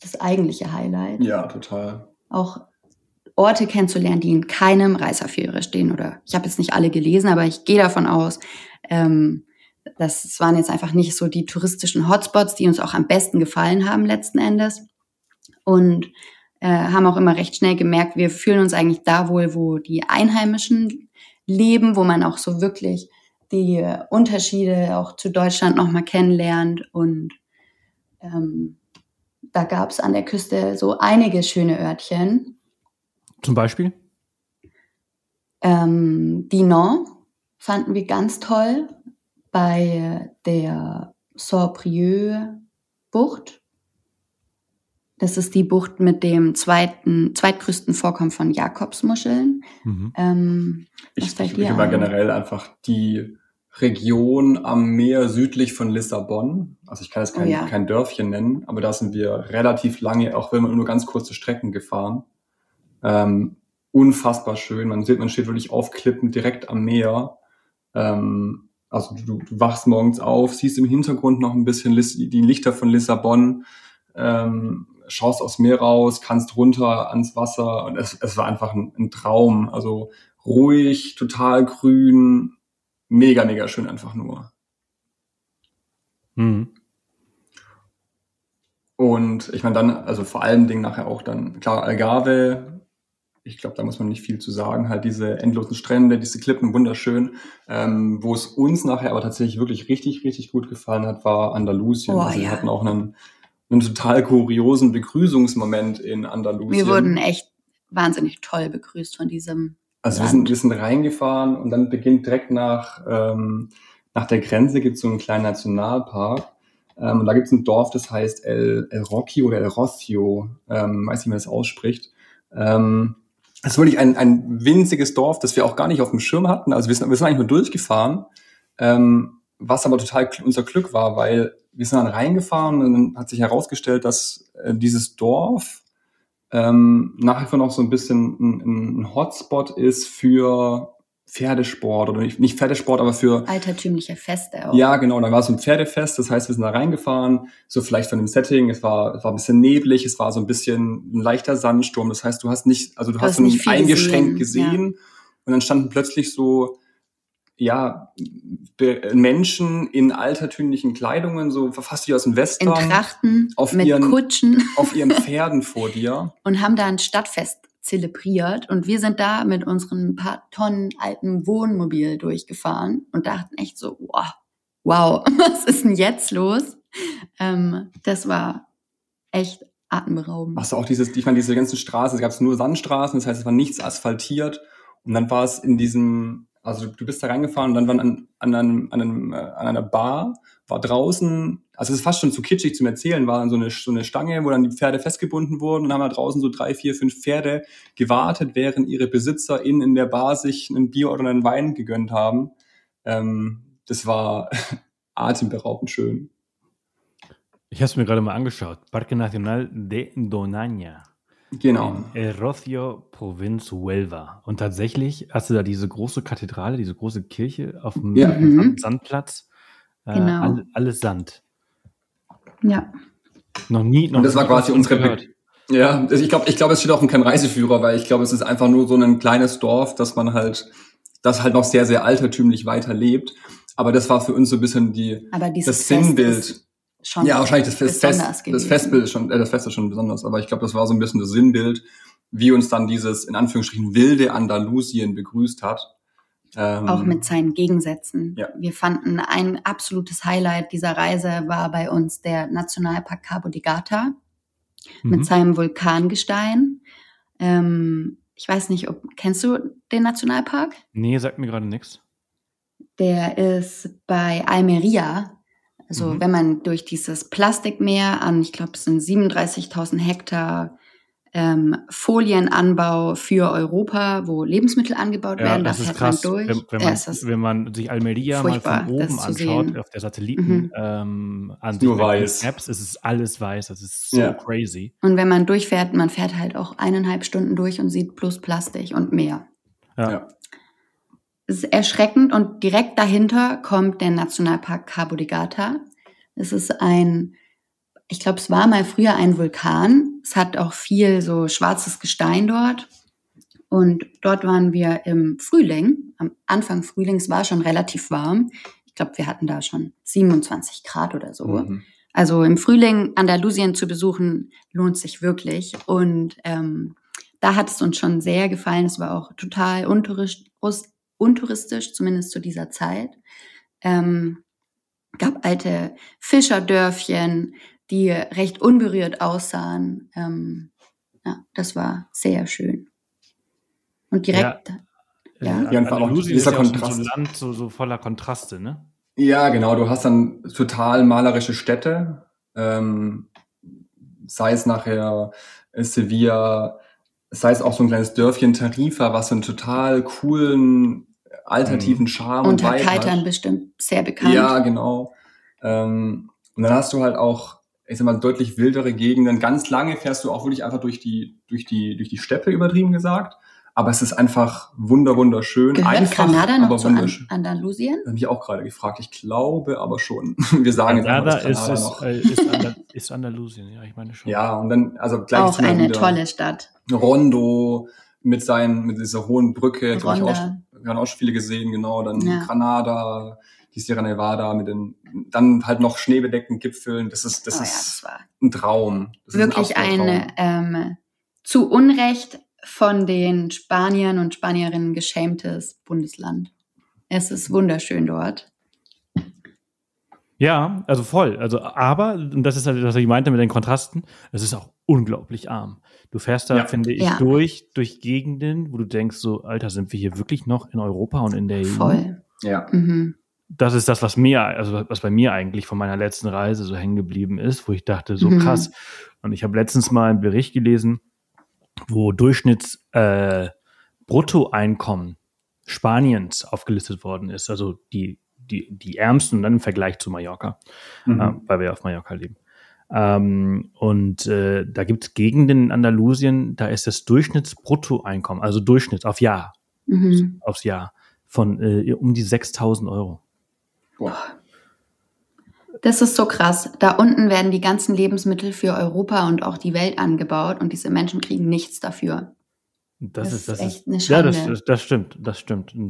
das eigentliche Highlight. Ja, total. Auch Orte kennenzulernen, die in keinem Reiseführer stehen. Oder ich habe jetzt nicht alle gelesen, aber ich gehe davon aus, das waren jetzt einfach nicht so die touristischen Hotspots, die uns auch am besten gefallen haben letzten Endes. Und haben auch immer recht schnell gemerkt, wir fühlen uns eigentlich da wohl, wo die Einheimischen leben, wo man auch so wirklich die Unterschiede auch zu Deutschland nochmal kennenlernt. Und da gab es an der Küste so einige schöne Örtchen. Zum Beispiel? Dinan fanden wir ganz toll bei der Saint-Brieuc-Bucht. Das ist die Bucht mit dem zweitgrößten Vorkommen von Jakobsmuscheln. Mhm. Ich liebe mal generell einfach die Region am Meer südlich von Lissabon. Also ich kann jetzt kein Dörfchen nennen, aber da sind wir relativ lange, auch wenn man nur ganz kurze Strecken gefahren. Unfassbar schön. Man sieht, man steht wirklich auf Klippen direkt am Meer. Also du wachst morgens auf, siehst im Hintergrund noch ein bisschen die Lichter von Lissabon, schaust aufs Meer raus, kannst runter ans Wasser, und es war einfach ein Traum. Also ruhig, total grün, mega, mega schön einfach nur. Mhm. Und ich meine dann, also vor allem Dingen nachher auch dann, klar, Algarve, ich glaube, da muss man nicht viel zu sagen, halt diese endlosen Strände, diese Klippen, wunderschön. Wo es uns nachher aber tatsächlich wirklich richtig, richtig gut gefallen hat, war Andalusien. Wir hatten auch einen total kuriosen Begrüßungsmoment in Andalusien. Wir wurden echt wahnsinnig toll begrüßt von diesem Land. Wir sind reingefahren und dann beginnt direkt nach der Grenze gibt es so einen kleinen Nationalpark. Und da gibt es ein Dorf, das heißt El Rocío oder El Rocío. Weiß nicht, wie man das ausspricht. Das ist wirklich ein winziges Dorf, das wir auch gar nicht auf dem Schirm hatten. Also wir sind eigentlich nur durchgefahren. Was aber total unser Glück war, weil wir sind dann reingefahren und dann hat sich herausgestellt, dass dieses Dorf nach wie vor noch so ein bisschen ein Hotspot ist für Pferdesport. Oder nicht Pferdesport, aber für altertümliche Feste auch. Ja, genau. Dann war es ein Pferdefest. Das heißt, wir sind da reingefahren, so vielleicht von dem Setting. Es war ein bisschen neblig, es war so ein bisschen ein leichter Sandsturm. Das heißt, du hast nicht eingeschränkt gesehen. Ja. Und dann standen plötzlich so Menschen in altertümlichen Kleidungen, so fast wie aus dem Western. In Trachten, mit Kutschen. Auf ihren Pferden vor dir. Und haben da ein Stadtfest zelebriert. Und wir sind da mit unseren paar Tonnen alten Wohnmobil durchgefahren und dachten echt so, wow, was ist denn jetzt los? Das war echt atemberaubend. Ach so, auch diese ganzen Straßen, es gab nur Sandstraßen, das heißt, es war nichts asphaltiert. Und dann war es in diesem... Also du bist da reingefahren und dann waren an einer Bar, war draußen, also es ist fast schon zu kitschig zum Erzählen, war dann so eine Stange, wo dann die Pferde festgebunden wurden und haben da draußen so 3, 4, 5 Pferde gewartet, während ihre BesitzerInnen in der Bar sich ein Bier oder einen Wein gegönnt haben. Das war atemberaubend schön. Ich habe es mir gerade mal angeschaut. Parque Nacional de Doñana. Genau. El Rocío, Provinz Huelva. Und tatsächlich hast du da diese große Kathedrale, diese große Kirche auf dem Sandplatz. Genau. Alles Sand. Ja. Und das war quasi unsere gehört. Ja, ich glaube, es steht auch in keinem Reiseführer, weil ich glaube, es ist einfach nur so ein kleines Dorf, das halt noch sehr, sehr altertümlich weiterlebt. Aber das war für uns so ein bisschen das Sinnbild. Schon ja, wahrscheinlich das Fest ist schon besonders, aber ich glaube, das war so ein bisschen das Sinnbild, wie uns dann dieses in Anführungsstrichen wilde Andalusien begrüßt hat. Auch mit seinen Gegensätzen. Ja. Wir fanden, ein absolutes Highlight dieser Reise war bei uns der Nationalpark Cabo de Gata mit seinem Vulkangestein. Ich weiß nicht, kennst du den Nationalpark? Nee, sagt mir gerade nichts. Der ist bei Almeria. Also wenn man durch dieses Plastikmeer an, ich glaube, es sind 37.000 Hektar Folienanbau für Europa, wo Lebensmittel angebaut werden, das fährt man durch. Wenn man sich Almeria mal von oben anschaut, auf der Satelliten an den Apps, es ist alles weiß, das ist so crazy. Und wenn man durchfährt, man fährt halt auch 1,5 Stunden durch und sieht bloß Plastik und Meer. Ja. Es ist erschreckend, und direkt dahinter kommt der Nationalpark Cabo de Gata. Es ist ein, ich glaube, es war mal früher ein Vulkan. Es hat auch viel so schwarzes Gestein dort. Und dort waren wir im Frühling, am Anfang Frühling. Es war schon relativ warm. Ich glaube, wir hatten da schon 27 Grad oder so. Also im Frühling Andalusien zu besuchen, lohnt sich wirklich. Und da hat es uns schon sehr gefallen. Es war auch total untouristisch, zumindest zu dieser Zeit. Gab alte Fischerdörfchen, die recht unberührt aussahen. Das war sehr schön. Und direkt... Ja, Andalusien ist ja auch so ein Land so voller Kontraste, ne? Ja, genau. Du hast dann total malerische Städte. Sei es nachher Sevilla... Sei es auch so ein kleines Dörfchen Tarifa, was so einen total coolen, alternativen Charme und Vibe hat. Unter Kaltern bestimmt sehr bekannt. Ja, genau. Und dann hast du halt auch, ich sag mal, deutlich wildere Gegenden. Ganz lange fährst du auch wirklich einfach durch die Steppe, übertrieben gesagt. Aber es ist einfach wunderschön. Gehört einfach, Granada noch zu Andalusien? Das habe ich auch gerade gefragt. Ich glaube aber schon. Wir sagen Granada jetzt einfach, Granada ist Andalusien, ja, ich meine schon. Ja, und dann, also gleich auch eine tolle Stadt. Rondo mit dieser hohen Brücke. Wir haben auch schon viele gesehen, genau. Dann Granada, die Sierra Nevada mit den, dann halt noch schneebedeckten Gipfeln. Das war ein Traum. Das wirklich ist zu Unrecht von den Spaniern und Spanierinnen geschämtes Bundesland. Es ist wunderschön dort. Ja, also voll. Aber, und das ist halt, was ich meinte mit den Kontrasten, es ist auch unglaublich arm. Du fährst da, finde ich, durch Gegenden, wo du denkst, so, Alter, sind wir hier wirklich noch in Europa und in der EU? Voll. Ja. Mhm. Das ist das, was bei mir eigentlich von meiner letzten Reise so hängen geblieben ist, wo ich dachte, so krass. Und ich habe letztens mal einen Bericht gelesen, wo Durchschnittsbruttoeinkommen Spaniens aufgelistet worden ist, also die Ärmsten, und dann im Vergleich zu Mallorca, weil wir auf Mallorca leben. Da gibt es Gegenden in Andalusien, da ist das Durchschnittsbruttoeinkommen, also Durchschnitt aufs Jahr, von um die 6.000 Euro. Boah. Das ist so krass. Da unten werden die ganzen Lebensmittel für Europa und auch die Welt angebaut, und diese Menschen kriegen nichts dafür. Das ist echt eine Schande. Ja, das stimmt.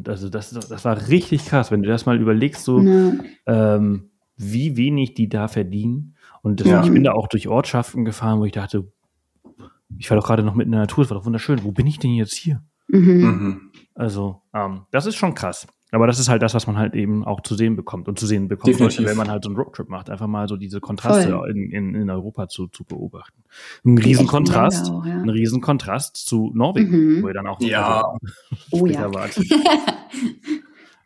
Also das war richtig krass, wenn du das mal überlegst, so wie wenig die da verdienen. Und ich bin da auch durch Ortschaften gefahren, wo ich dachte, ich war doch gerade noch mitten in der Natur, es war doch wunderschön. Wo bin ich denn jetzt hier? Also, das ist schon krass. Aber das ist halt das, was man halt eben auch zu sehen bekommt, wenn man halt so einen Roadtrip macht, einfach mal so diese Kontraste in Europa zu beobachten. Ein Riesenkontrast zu Norwegen, wo ihr dann auch später wart.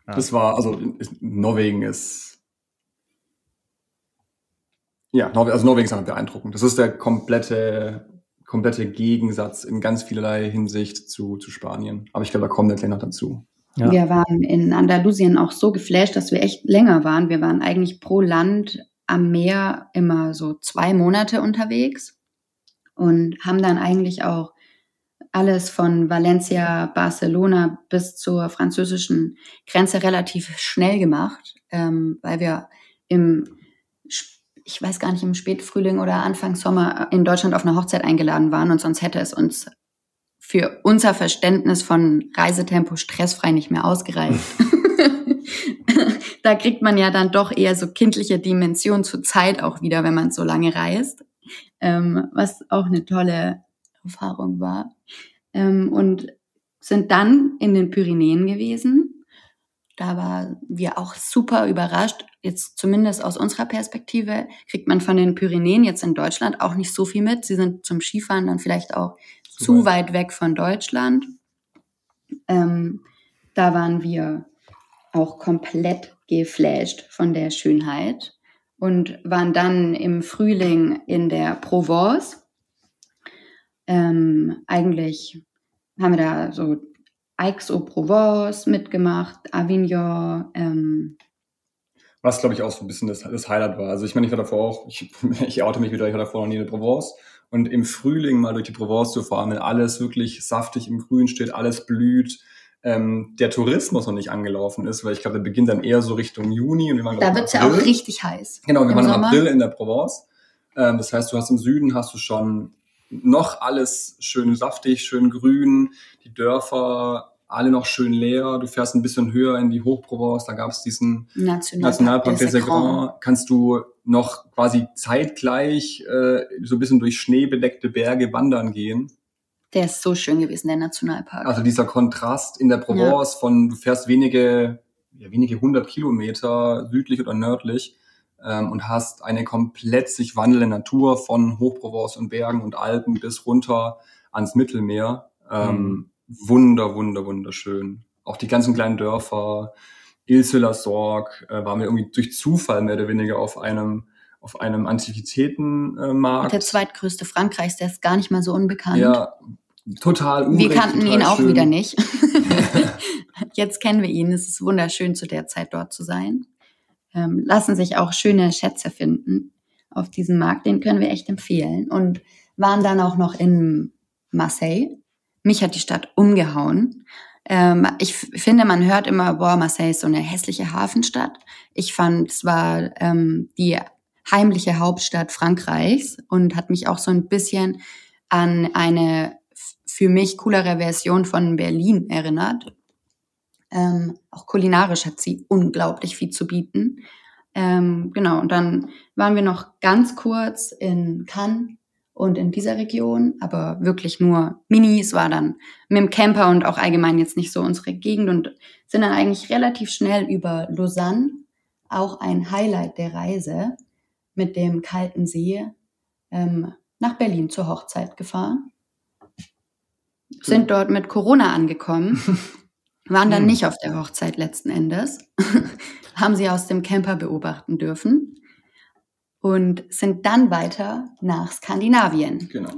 Das war, Norwegen ist... Ja, Norwegen ist einfach beeindruckend. Das ist der komplette Gegensatz in ganz vielerlei Hinsicht zu Spanien. Aber ich glaube, da kommen wir gleich noch dazu. Ja. Wir waren in Andalusien auch so geflasht, dass wir echt länger waren. Wir waren eigentlich pro Land am Meer immer so 2 Monate unterwegs und haben dann eigentlich auch alles von Valencia, Barcelona bis zur französischen Grenze relativ schnell gemacht, weil wir im Spätfrühling oder Anfang Sommer in Deutschland auf eine Hochzeit eingeladen waren, und sonst hätte es uns für unser Verständnis von Reisetempo stressfrei nicht mehr ausgereicht. Da kriegt man ja dann doch eher so kindliche Dimension zur Zeit auch wieder, wenn man so lange reist, was auch eine tolle Erfahrung war. Und sind dann in den Pyrenäen gewesen Da waren wir auch super überrascht. Jetzt zumindest aus unserer Perspektive kriegt man von den Pyrenäen jetzt in Deutschland auch nicht so viel mit. Sie sind zum Skifahren dann vielleicht auch zu weit weg von Deutschland. Da waren wir auch komplett geflasht von der Schönheit und waren dann im Frühling in der Provence. Eigentlich haben wir da so Aix-aux-Provence mitgemacht, Avignon. Was, glaube ich, auch so ein bisschen das Highlight war. Also ich meine, ich war davor auch, ich oute mich wieder, ich war davor noch nie in der Provence. Und im Frühling mal durch die Provence zu fahren, wenn alles wirklich saftig im Grün steht, alles blüht, der Tourismus noch nicht angelaufen ist, weil ich glaube, der beginnt dann eher so Richtung Juni. Und wir waren, da wird es ja auch richtig heiß. Genau, wir waren im April in der Provence. Das heißt, du hast im Süden schon noch alles schön saftig, schön grün, die Dörfer alle noch schön leer. Du fährst ein bisschen höher in die Hochprovence, da gab es diesen Nationalpark des Grand. Kannst du noch quasi zeitgleich so ein bisschen durch schneebedeckte Berge wandern gehen. Der ist so schön gewesen, der Nationalpark. Also dieser Kontrast in der Provence von, du fährst wenige 100 Kilometer südlich oder nördlich und hast eine komplett sich wandelnde Natur von Hochprovence und Bergen und Alpen bis runter ans Mittelmeer. Wunderschön. Auch die ganzen kleinen Dörfer, Ile-sur-la-Sorgue, waren wir irgendwie durch Zufall mehr oder weniger auf einem Antiquitätenmarkt. Der zweitgrößte Frankreichs, der ist gar nicht mal so unbekannt. Ja, total unbekannt. Wir kannten ihn auch wieder nicht. Jetzt kennen wir ihn. Es ist wunderschön, zu der Zeit dort zu sein. Lassen sich auch schöne Schätze finden auf diesem Markt. Den können wir echt empfehlen. Und waren dann auch noch in Marseille. Mich hat die Stadt umgehauen. Ich finde, man hört immer, boah, Marseille ist so eine hässliche Hafenstadt. Ich fand, es war die heimliche Hauptstadt Frankreichs und hat mich auch so ein bisschen an eine für mich coolere Version von Berlin erinnert. Auch kulinarisch hat sie unglaublich viel zu bieten. Genau, und dann waren wir noch ganz kurz in Cannes und in dieser Region, aber wirklich nur mini. Es war dann mit dem Camper und auch allgemein jetzt nicht so unsere Gegend und sind dann eigentlich relativ schnell über Lausanne, auch ein Highlight der Reise, mit dem kalten See nach Berlin zur Hochzeit gefahren. Sind dort mit Corona angekommen, waren dann nicht auf der Hochzeit letzten Endes, haben sie aus dem Camper beobachten dürfen. Und sind dann weiter nach Skandinavien. Genau.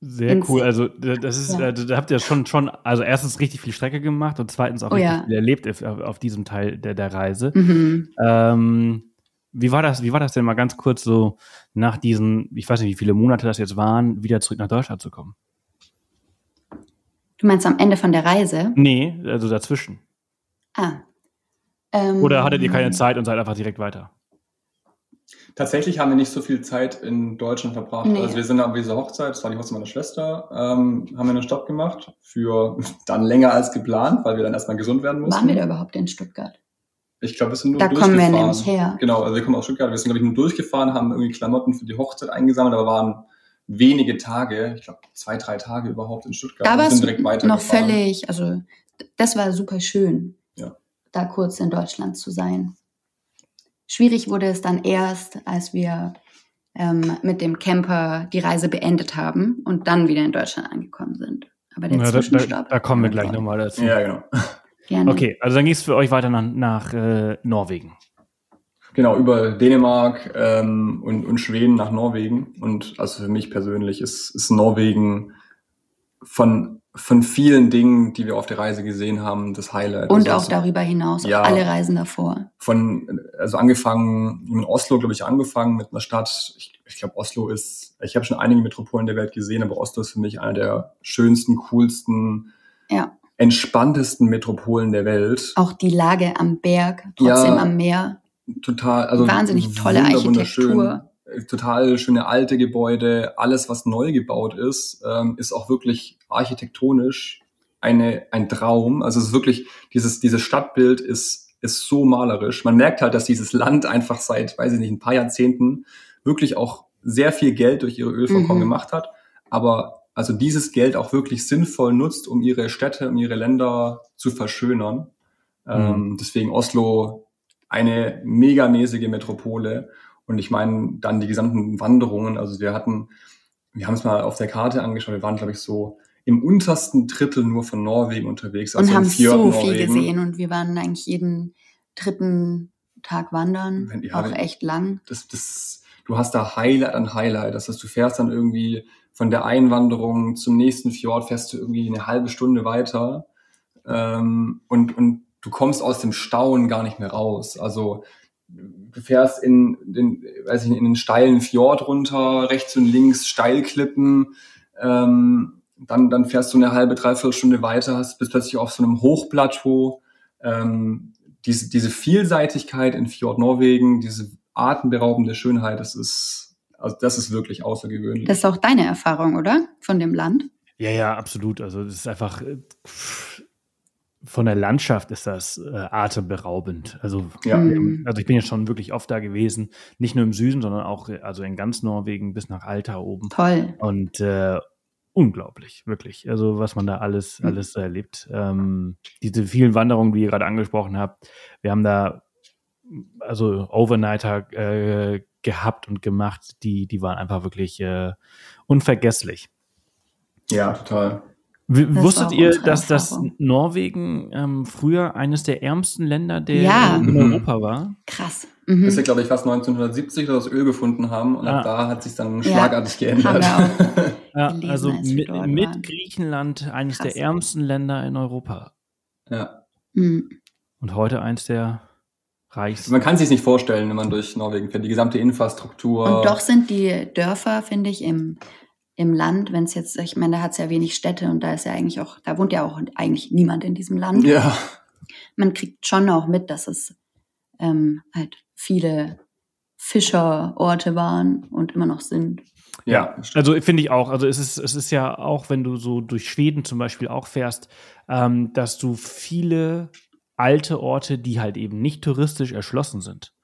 Sehr cool. Also das ist, da habt ihr schon, also erstens richtig viel Strecke gemacht und zweitens auch richtig viel erlebt auf diesem Teil der Reise. Wie war das denn mal ganz kurz so nach diesen, ich weiß nicht, wie viele Monate das jetzt waren, wieder zurück nach Deutschland zu kommen? Du meinst am Ende von der Reise? Nee, also dazwischen. Oder hattet ihr keine Zeit und seid einfach direkt weiter? Tatsächlich haben wir nicht so viel Zeit in Deutschland verbracht. Nee. Also wir sind auf dieser Hochzeit, das war die Hochzeit meiner Schwester, haben wir einen Stopp gemacht für dann länger als geplant, weil wir dann erstmal gesund werden mussten. Waren wir da überhaupt in Stuttgart? Ich glaube, wir sind nur durchgefahren. Da kommen wir nämlich her. Genau, also wir kommen aus Stuttgart. Wir sind, glaube ich, nur durchgefahren, haben irgendwie Klamotten für die Hochzeit eingesammelt, aber waren wenige Tage, ich glaube 2-3 Tage überhaupt in Stuttgart. Da war es noch völlig, also das war super schön, da kurz in Deutschland zu sein. Schwierig wurde es dann erst, als wir mit dem Camper die Reise beendet haben und dann wieder in Deutschland angekommen sind. Aber der Zwischenstopp. Da kommen wir gleich nochmal dazu. Ja, genau. Gerne. Okay, also dann ging es für euch weiter nach Norwegen. Genau, über Dänemark und Schweden nach Norwegen. Und also für mich persönlich ist Norwegen von vielen Dingen, die wir auf der Reise gesehen haben, das Highlight. Und auch darüber hinaus, auch alle Reisen davor. Also angefangen, in Oslo, glaube ich, mit einer Stadt. Ich glaube, Oslo ist, ich habe schon einige Metropolen der Welt gesehen, aber Oslo ist für mich einer der schönsten, coolsten, entspanntesten Metropolen der Welt. Auch die Lage am Berg, trotzdem am Meer. Total, also wahnsinnig tolle Architektur. Total schöne alte Gebäude, alles, was neu gebaut ist, ist auch wirklich architektonisch ein Traum. Also es ist wirklich, dieses Stadtbild ist so malerisch. Man merkt halt, dass dieses Land einfach seit, weiß ich nicht, ein paar Jahrzehnten wirklich auch sehr viel Geld durch ihre Ölvorkommen gemacht hat, aber also dieses Geld auch wirklich sinnvoll nutzt, um ihre Städte, um ihre Länder zu verschönern. Deswegen Oslo, eine megamäßige Metropole. Und ich meine dann die gesamten Wanderungen. Also wir haben es mal auf der Karte angeschaut, wir waren, glaube ich, so im untersten Drittel nur von Norwegen unterwegs. Also und haben so viel gesehen und wir waren eigentlich jeden dritten Tag wandern, auch echt lang. Du hast da Highlight an Highlight. Das heißt, du fährst dann irgendwie von der Einwanderung zum nächsten Fjord, fährst du irgendwie eine halbe Stunde weiter und du kommst aus dem Staunen gar nicht mehr raus. Also du fährst in den steilen Fjord runter, rechts und links Steilklippen, dann fährst du eine halbe, dreiviertel Stunde weiter, bist plötzlich auf so einem Hochplateau. Diese Vielseitigkeit in Fjord Norwegen, diese atemberaubende Schönheit, das ist wirklich außergewöhnlich. Das ist auch deine Erfahrung, oder? Von dem Land? Ja, absolut. Also das ist einfach, von der Landschaft ist das atemberaubend. Also ich bin ja schon wirklich oft da gewesen, nicht nur im Süden, sondern auch also in ganz Norwegen bis nach Alta oben. Toll. Und unglaublich, wirklich. Also was man da alles erlebt. Diese vielen Wanderungen, die ihr gerade angesprochen habt, wir haben da also Overnighter gehabt und gemacht, die waren einfach wirklich unvergesslich. Ja, total. Wusstet ihr, dass das Norwegen früher eines der ärmsten Länder in Europa war? Krass. Mhm. Bis sie, glaube ich, fast 1970 das Öl gefunden haben und ab da hat sich dann schlagartig geändert. Also mit Griechenland eines der ärmsten Länder in Europa. Ja. Mhm. Und heute eins der reichsten. Man kann es sich nicht vorstellen, wenn man durch Norwegen fährt, die gesamte Infrastruktur. Und doch sind die Dörfer, finde ich, im Land, wenn es jetzt, ich meine, da hat es ja wenig Städte und da ist ja eigentlich auch, da wohnt ja auch eigentlich niemand in diesem Land. Ja. Man kriegt schon auch mit, dass es halt viele Fischerorte waren und immer noch sind. Ja, also finde ich auch, also es ist ja auch, wenn du so durch Schweden zum Beispiel auch fährst, dass du viele alte Orte, die halt eben nicht touristisch erschlossen sind.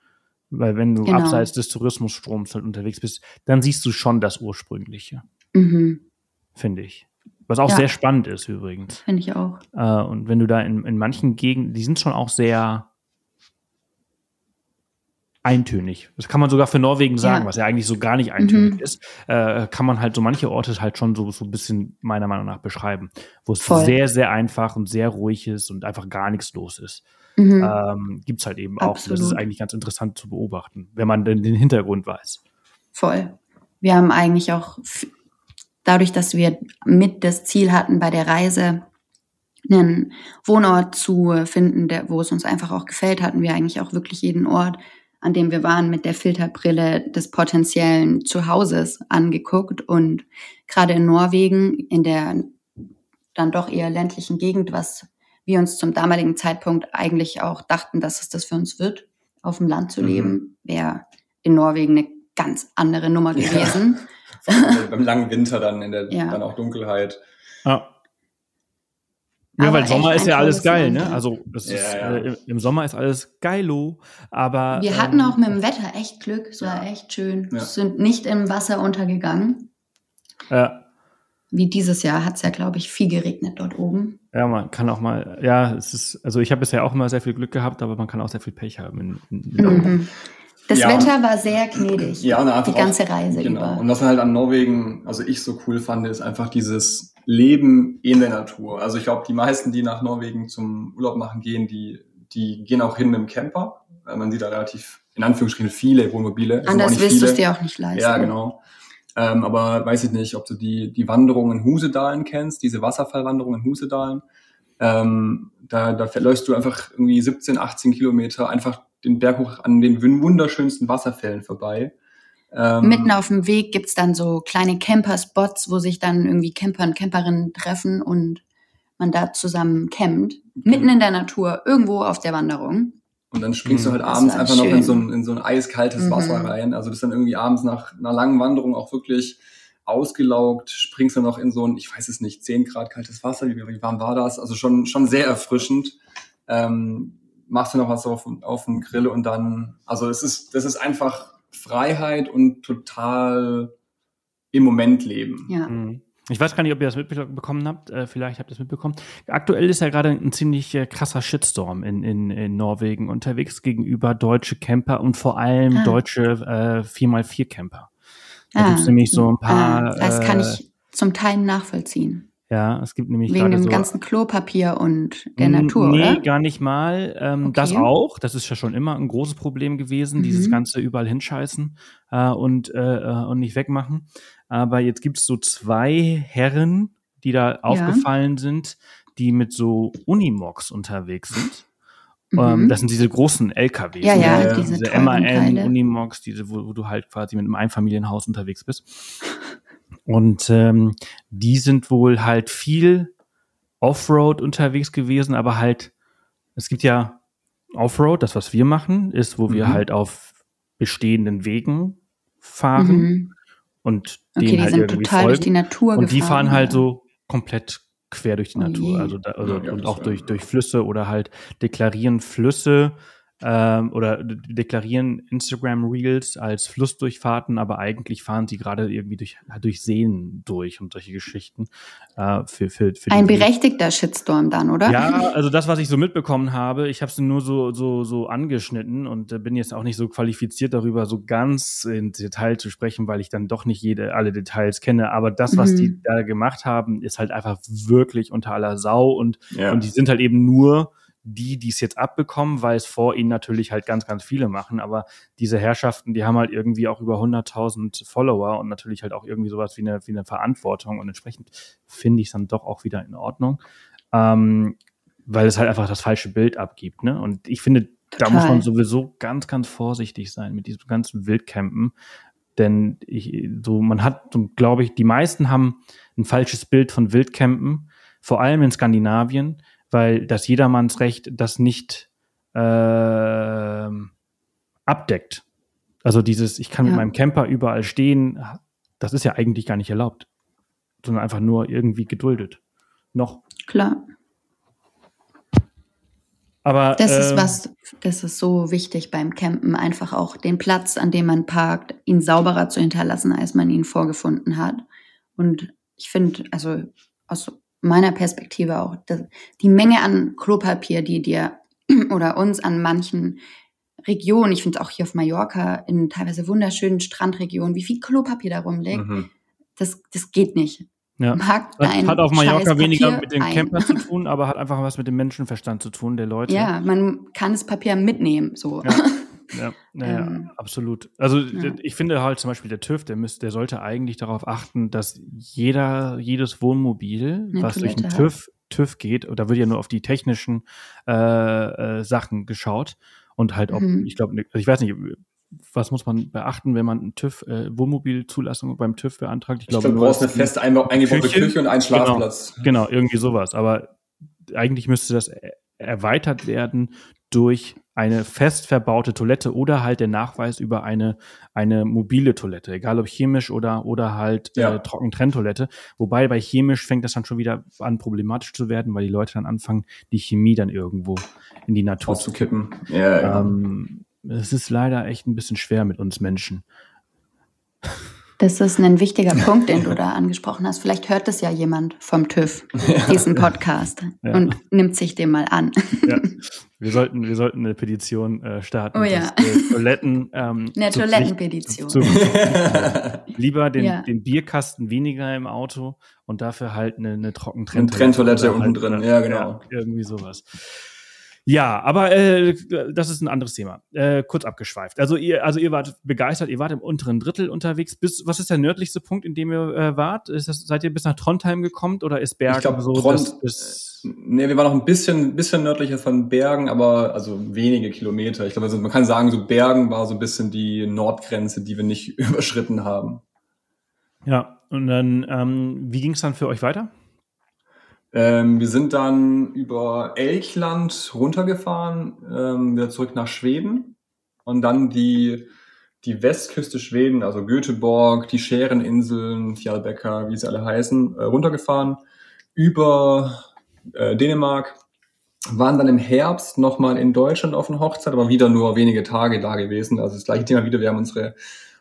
Weil wenn du abseits des Tourismusstroms halt unterwegs bist, dann siehst du schon das Ursprüngliche. Mhm. Finde ich. Was auch sehr spannend ist übrigens. Finde ich auch. Und wenn du da in manchen Gegenden, die sind schon auch sehr eintönig. Das kann man sogar für Norwegen sagen, was ja eigentlich so gar nicht eintönig ist. Kann man halt so manche Orte halt schon so ein bisschen meiner Meinung nach beschreiben. Wo es sehr, sehr einfach und sehr ruhig ist und einfach gar nichts los ist. Mhm. Gibt es halt eben auch. Absolut. Das ist eigentlich ganz interessant zu beobachten, wenn man denn den Hintergrund weiß. Voll. Wir haben eigentlich auch, dadurch, dass wir mit das Ziel hatten, bei der Reise einen Wohnort zu finden, wo es uns einfach auch gefällt, hatten wir eigentlich auch wirklich jeden Ort, an dem wir waren, mit der Filterbrille des potenziellen Zuhauses angeguckt. Und gerade in Norwegen, in der dann doch eher ländlichen Gegend, was wir uns zum damaligen Zeitpunkt eigentlich auch dachten, dass es das für uns wird, auf dem Land zu leben, wäre in Norwegen eine ganz andere Nummer gewesen. Ja. Beim langen Winter dann, in der dann auch Dunkelheit. Ja. Ja, weil Sommer ist ja alles geil, ne? Also das ist, im Sommer ist alles geilo, aber... Wir hatten auch mit dem Wetter echt Glück, es war echt schön. Ja. Sind nicht im Wasser untergegangen. Ja. Wie dieses Jahr hat es ja, glaube ich, viel geregnet dort oben. Ja, man kann auch mal, es ist, also ich habe bisher auch immer sehr viel Glück gehabt, aber man kann auch sehr viel Pech haben. Das Wetter war sehr gnädig, die ganze Reise über. Und was man halt an Norwegen, also ich so cool fand, ist einfach dieses Leben in der Natur. Also ich glaube, die meisten, die nach Norwegen zum Urlaub machen gehen, die gehen auch hin mit dem Camper. Man sieht da relativ, in Anführungsstrichen, viele Wohnmobile. Anders willst du es dir auch nicht leisten. Ja, genau. Aber weiß ich nicht, ob du die Wanderung in Husedalen kennst, diese Wasserfallwanderung in Husedalen. Da läufst du einfach irgendwie 17, 18 Kilometer einfach den Berg hoch an den wunderschönsten Wasserfällen vorbei. Mitten auf dem Weg gibt's dann so kleine Camper-Spots, wo sich dann irgendwie Camper und Camperinnen treffen und man da zusammen campt. Mitten in der Natur, irgendwo auf der Wanderung. Und dann springst du halt abends einfach schön noch in so ein eiskaltes Wasser rein. Also bist dann irgendwie abends nach einer langen Wanderung auch wirklich ausgelaugt, springst du noch in so ein, ich weiß es nicht, 10 Grad kaltes Wasser. Wie warm war das? Also schon sehr erfrischend. Machst du noch was auf dem Grill und dann, also das ist einfach Freiheit und total im Moment leben. Ja. Mhm. Ich weiß gar nicht, ob ihr das mitbekommen habt. Vielleicht habt ihr es mitbekommen. Aktuell ist ja gerade ein ziemlich krasser Shitstorm in Norwegen unterwegs gegenüber deutsche Camper und vor allem deutsche 4x4 Camper. Da gibt es nämlich so ein paar... das kann ich zum Teil nachvollziehen. Ja, es gibt nämlich wegen dem so ganzen Klopapier und der Natur, nee, oder? Nee, gar nicht mal. Okay. Das auch, das ist ja schon immer ein großes Problem gewesen, dieses ganze überall hinscheißen und nicht wegmachen. Aber jetzt gibt es so zwei Herren, die da aufgefallen sind, die mit so Unimogs unterwegs sind. Das sind diese großen LKWs, diese MAN, Unimogs, diese, wo du halt quasi mit einem Einfamilienhaus unterwegs bist. Und die sind wohl halt viel Offroad unterwegs gewesen, aber halt, es gibt ja Offroad, das, was wir machen, ist, wo wir halt auf bestehenden Wegen fahren und denen die halt sind irgendwie total folgen. Durch die Natur und gefahren, die fahren halt so komplett quer durch die Natur, durch Flüsse oder halt deklarieren Flüsse oder deklarieren Instagram-Reels als Flussdurchfahrten, aber eigentlich fahren sie gerade irgendwie durch Seen durch und solche Geschichten. Für ein berechtigter Shitstorm dann, oder? Ja, also das, was ich so mitbekommen habe, ich habe es nur so angeschnitten und bin jetzt auch nicht so qualifiziert darüber, so ganz ins Detail zu sprechen, weil ich dann doch nicht alle Details kenne, aber das, was die da gemacht haben, ist halt einfach wirklich unter aller Sau und die sind halt eben nur die es jetzt abbekommen, weil es vor ihnen natürlich halt ganz, ganz viele machen, aber diese Herrschaften, die haben halt irgendwie auch über 100.000 Follower und natürlich halt auch irgendwie sowas wie eine Verantwortung und entsprechend finde ich es dann doch auch wieder in Ordnung, weil es halt einfach das falsche Bild abgibt, ne? Und ich finde, da muss man sowieso ganz, ganz vorsichtig sein mit diesem ganzen Wildcampen, denn glaube ich, die meisten haben ein falsches Bild von Wildcampen, vor allem in Skandinavien, weil das Jedermannsrecht das nicht abdeckt. Also dieses, ich kann mit meinem Camper überall stehen, das ist ja eigentlich gar nicht erlaubt, sondern einfach nur irgendwie geduldet. Noch. Klar. Aber das ist das ist so wichtig beim Campen, einfach auch den Platz, an dem man parkt, ihn sauberer zu hinterlassen, als man ihn vorgefunden hat. Und ich finde, also aus meiner Perspektive auch, dass die Menge an Klopapier, die dir oder uns an manchen Regionen, ich finde es auch hier auf Mallorca, in teilweise wunderschönen Strandregionen, wie viel Klopapier da rumliegt, das geht nicht. Ja. Das hat auf Mallorca weniger mit dem Camper zu tun, aber hat einfach was mit dem Menschenverstand zu tun, der Leute. Ja, man kann das Papier mitnehmen, so. Ja. Ja, absolut. Also ich finde halt zum Beispiel der TÜV, der sollte eigentlich darauf achten, dass jedes Wohnmobil, was Toilette durch den TÜV geht, da wird ja nur auf die technischen Sachen geschaut und halt ob, ich glaube, ich weiß nicht, was muss man beachten, wenn man eine Wohnmobilzulassung beim TÜV beantragt? Ich glaube, du brauchst eine fest eingebaute Küche und einen Schlafplatz. Genau, irgendwie sowas. Aber eigentlich müsste das erweitert werden durch eine fest verbaute Toilette oder halt der Nachweis über eine mobile Toilette, egal ob chemisch oder halt Trockentrenntoilette. Wobei bei chemisch fängt das dann schon wieder an problematisch zu werden, weil die Leute dann anfangen, die Chemie dann irgendwo in die Natur zu kippen. Ja. Es ist leider echt ein bisschen schwer mit uns Menschen. Das ist ein wichtiger Punkt, den du da angesprochen hast. Vielleicht hört es ja jemand vom TÜV, diesen Podcast, und nimmt sich den mal an. Ja. Wir sollten eine Petition starten. Oh ja. Toiletten, eine Toilettenpetition. Lieber den Bierkasten weniger im Auto und dafür halt eine Trockentrenntoilette. Eine Trenntoilette unten drin, ja genau. Irgendwie sowas. Ja, aber das ist ein anderes Thema. Kurz abgeschweift. Also ihr wart begeistert, ihr wart im unteren Drittel unterwegs. Was ist der nördlichste Punkt, in dem ihr wart? Seid ihr bis nach Trondheim gekommen oder ist Bergen wir waren noch ein bisschen nördlicher von Bergen, aber also wenige Kilometer. Ich glaube, man kann sagen, so Bergen war so ein bisschen die Nordgrenze, die wir nicht überschritten haben. Ja, und dann, wie ging es dann für euch weiter? Wir sind dann über Elchland runtergefahren, wieder zurück nach Schweden und dann die Westküste Schweden, also Göteborg, die Schäreninseln, Fjällbäcka, wie sie alle heißen, runtergefahren, über Dänemark, waren dann im Herbst nochmal in Deutschland auf einer Hochzeit, aber wieder nur wenige Tage da gewesen, also das gleiche Thema wieder, wir haben unsere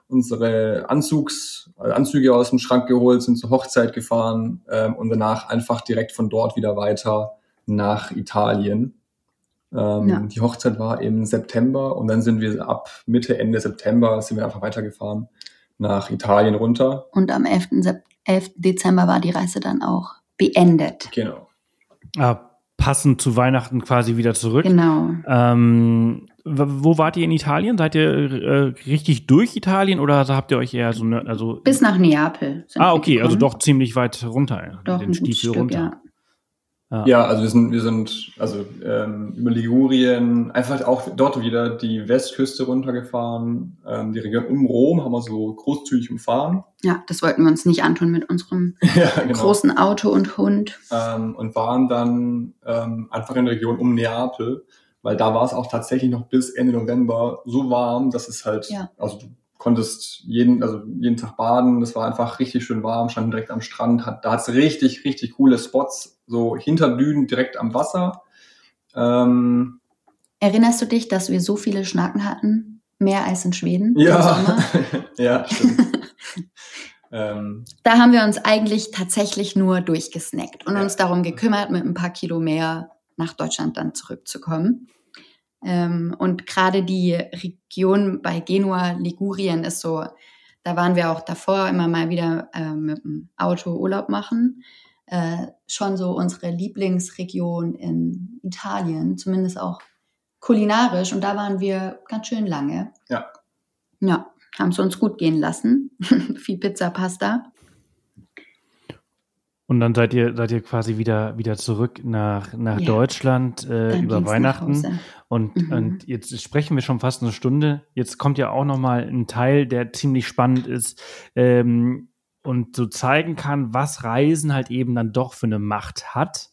unsere Anzüge aus dem Schrank geholt, sind zur Hochzeit gefahren und danach einfach direkt von dort wieder weiter nach Italien. Ja. Die Hochzeit war im September und dann sind wir ab Mitte, Ende September sind wir einfach weitergefahren nach Italien runter. Und am 11. Dezember war die Reise dann auch beendet. Genau. Passend zu Weihnachten quasi wieder zurück. Genau. Wo wart ihr in Italien? Seid ihr richtig durch Italien oder habt ihr euch eher so eine... Also bis nach Neapel. Okay, also doch ziemlich weit runter. Ja. Doch den ein Stiefel Stück, runter. Ja. Ja, also wir sind über Ligurien, einfach auch dort wieder die Westküste runtergefahren. Die Region um Rom haben wir so großzügig umfahren. Ja, das wollten wir uns nicht antun mit unserem großen Auto und Hund. Und waren dann einfach in der Region um Neapel, weil da war es auch tatsächlich noch bis Ende November so warm, dass es halt, also du konntest jeden Tag baden, das war einfach richtig schön warm, stand direkt am Strand, da hat es richtig, richtig coole Spots. So hinter Dünen, direkt am Wasser. Erinnerst du dich, dass wir so viele Schnacken hatten? Mehr als in Schweden? Ja, ja, stimmt. Da haben wir uns eigentlich tatsächlich nur durchgesnackt und uns darum gekümmert, mit ein paar Kilo mehr nach Deutschland dann zurückzukommen. Und gerade die Region bei Genua, Ligurien ist so, da waren wir auch davor immer mal wieder mit dem Auto Urlaub machen. Schon so unsere Lieblingsregion in Italien, zumindest auch kulinarisch. Und da waren wir ganz schön lange. Ja. Ja, haben es uns gut gehen lassen. Viel Pizza, Pasta. Und dann seid ihr quasi wieder zurück nach Deutschland über Weihnachten. Und jetzt sprechen wir schon fast eine Stunde. Jetzt kommt ja auch nochmal ein Teil, der ziemlich spannend ist. Und so zeigen kann, was Reisen halt eben dann doch für eine Macht hat.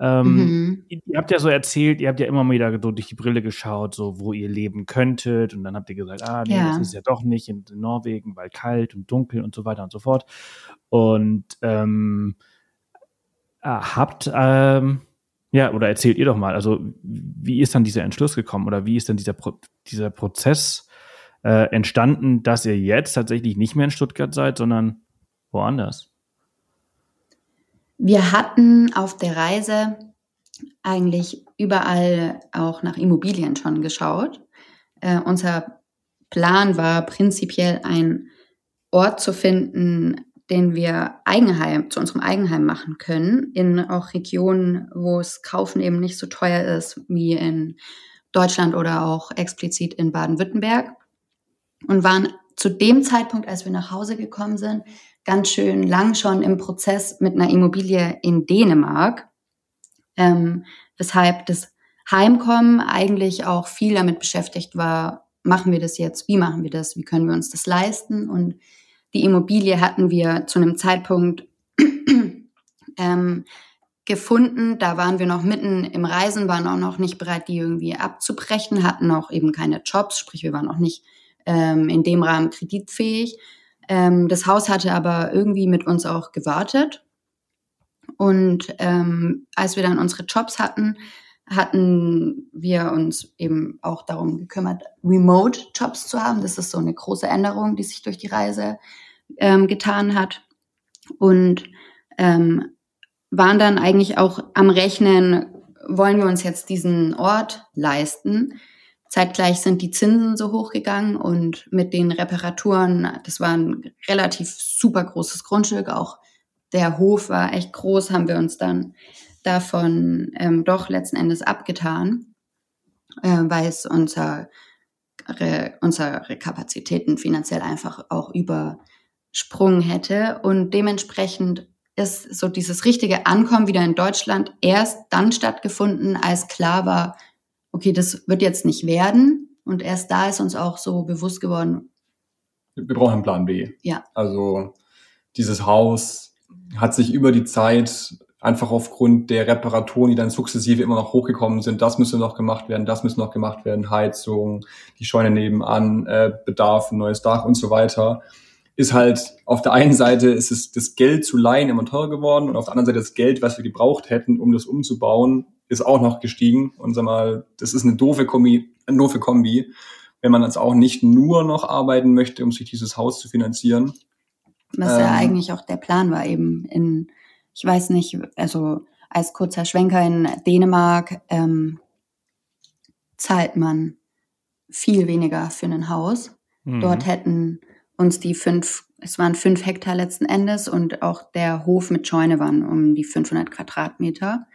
Ihr habt ja so erzählt, ihr habt ja immer wieder so durch die Brille geschaut, so wo ihr leben könntet. Und dann habt ihr gesagt, das ist ja doch nicht in Norwegen, weil kalt und dunkel und so weiter und so fort. Und oder erzählt ihr doch mal, also wie ist dann dieser Entschluss gekommen oder wie ist dann dieser Prozess entstanden, dass ihr jetzt tatsächlich nicht mehr in Stuttgart seid, sondern woanders? Wir hatten auf der Reise eigentlich überall auch nach Immobilien schon geschaut. Unser Plan war prinzipiell, einen Ort zu finden, den wir zu unserem Eigenheim machen können, in auch Regionen, wo es Kaufen eben nicht so teuer ist wie in Deutschland oder auch explizit in Baden-Württemberg. Und waren zu dem Zeitpunkt, als wir nach Hause gekommen sind, ganz schön lang schon im Prozess mit einer Immobilie in Dänemark, weshalb das Heimkommen eigentlich auch viel damit beschäftigt war, machen wir das jetzt, wie machen wir das, wie können wir uns das leisten? Und die Immobilie hatten wir zu einem Zeitpunkt gefunden, da waren wir noch mitten im Reisen, waren auch noch nicht bereit, die irgendwie abzubrechen, hatten auch eben keine Jobs, sprich wir waren auch nicht in dem Rahmen kreditfähig. Das Haus hatte aber irgendwie mit uns auch gewartet. Und als wir dann unsere Jobs hatten, hatten wir uns eben auch darum gekümmert, Remote-Jobs zu haben. Das ist so eine große Änderung, die sich durch die Reise getan hat. Und waren dann eigentlich auch am Rechnen, wollen wir uns jetzt diesen Ort leisten? Zeitgleich sind die Zinsen so hochgegangen und mit den Reparaturen, das war ein relativ super großes Grundstück, auch der Hof war echt groß, haben wir uns dann davon doch letzten Endes abgetan, weil es unsere Kapazitäten finanziell einfach auch übersprungen hätte. Und dementsprechend ist so dieses richtige Ankommen wieder in Deutschland erst dann stattgefunden, als klar war, okay, das wird jetzt nicht werden. Und erst da ist uns auch so bewusst geworden, wir brauchen einen Plan B. Ja. Also dieses Haus hat sich über die Zeit einfach aufgrund der Reparaturen, die dann sukzessive immer noch hochgekommen sind, das müsste noch gemacht werden, Heizung, die Scheune nebenan, Bedarf, ein neues Dach und so weiter, ist halt auf der einen Seite ist es das Geld zu leihen immer teurer geworden und auf der anderen Seite das Geld, was wir gebraucht hätten, um das umzubauen, ist auch noch gestiegen. Und sag mal, das ist eine doofe Kombi, wenn man jetzt auch nicht nur noch arbeiten möchte, um sich dieses Haus zu finanzieren. Was ja eigentlich auch der Plan war, eben in, ich weiß nicht, also als kurzer Schwenker in Dänemark zahlt man viel weniger für ein Haus. Mhm. Dort hätten uns die 5 Hektar letzten Endes und auch der Hof mit Scheune waren um die 500 Quadratmeter.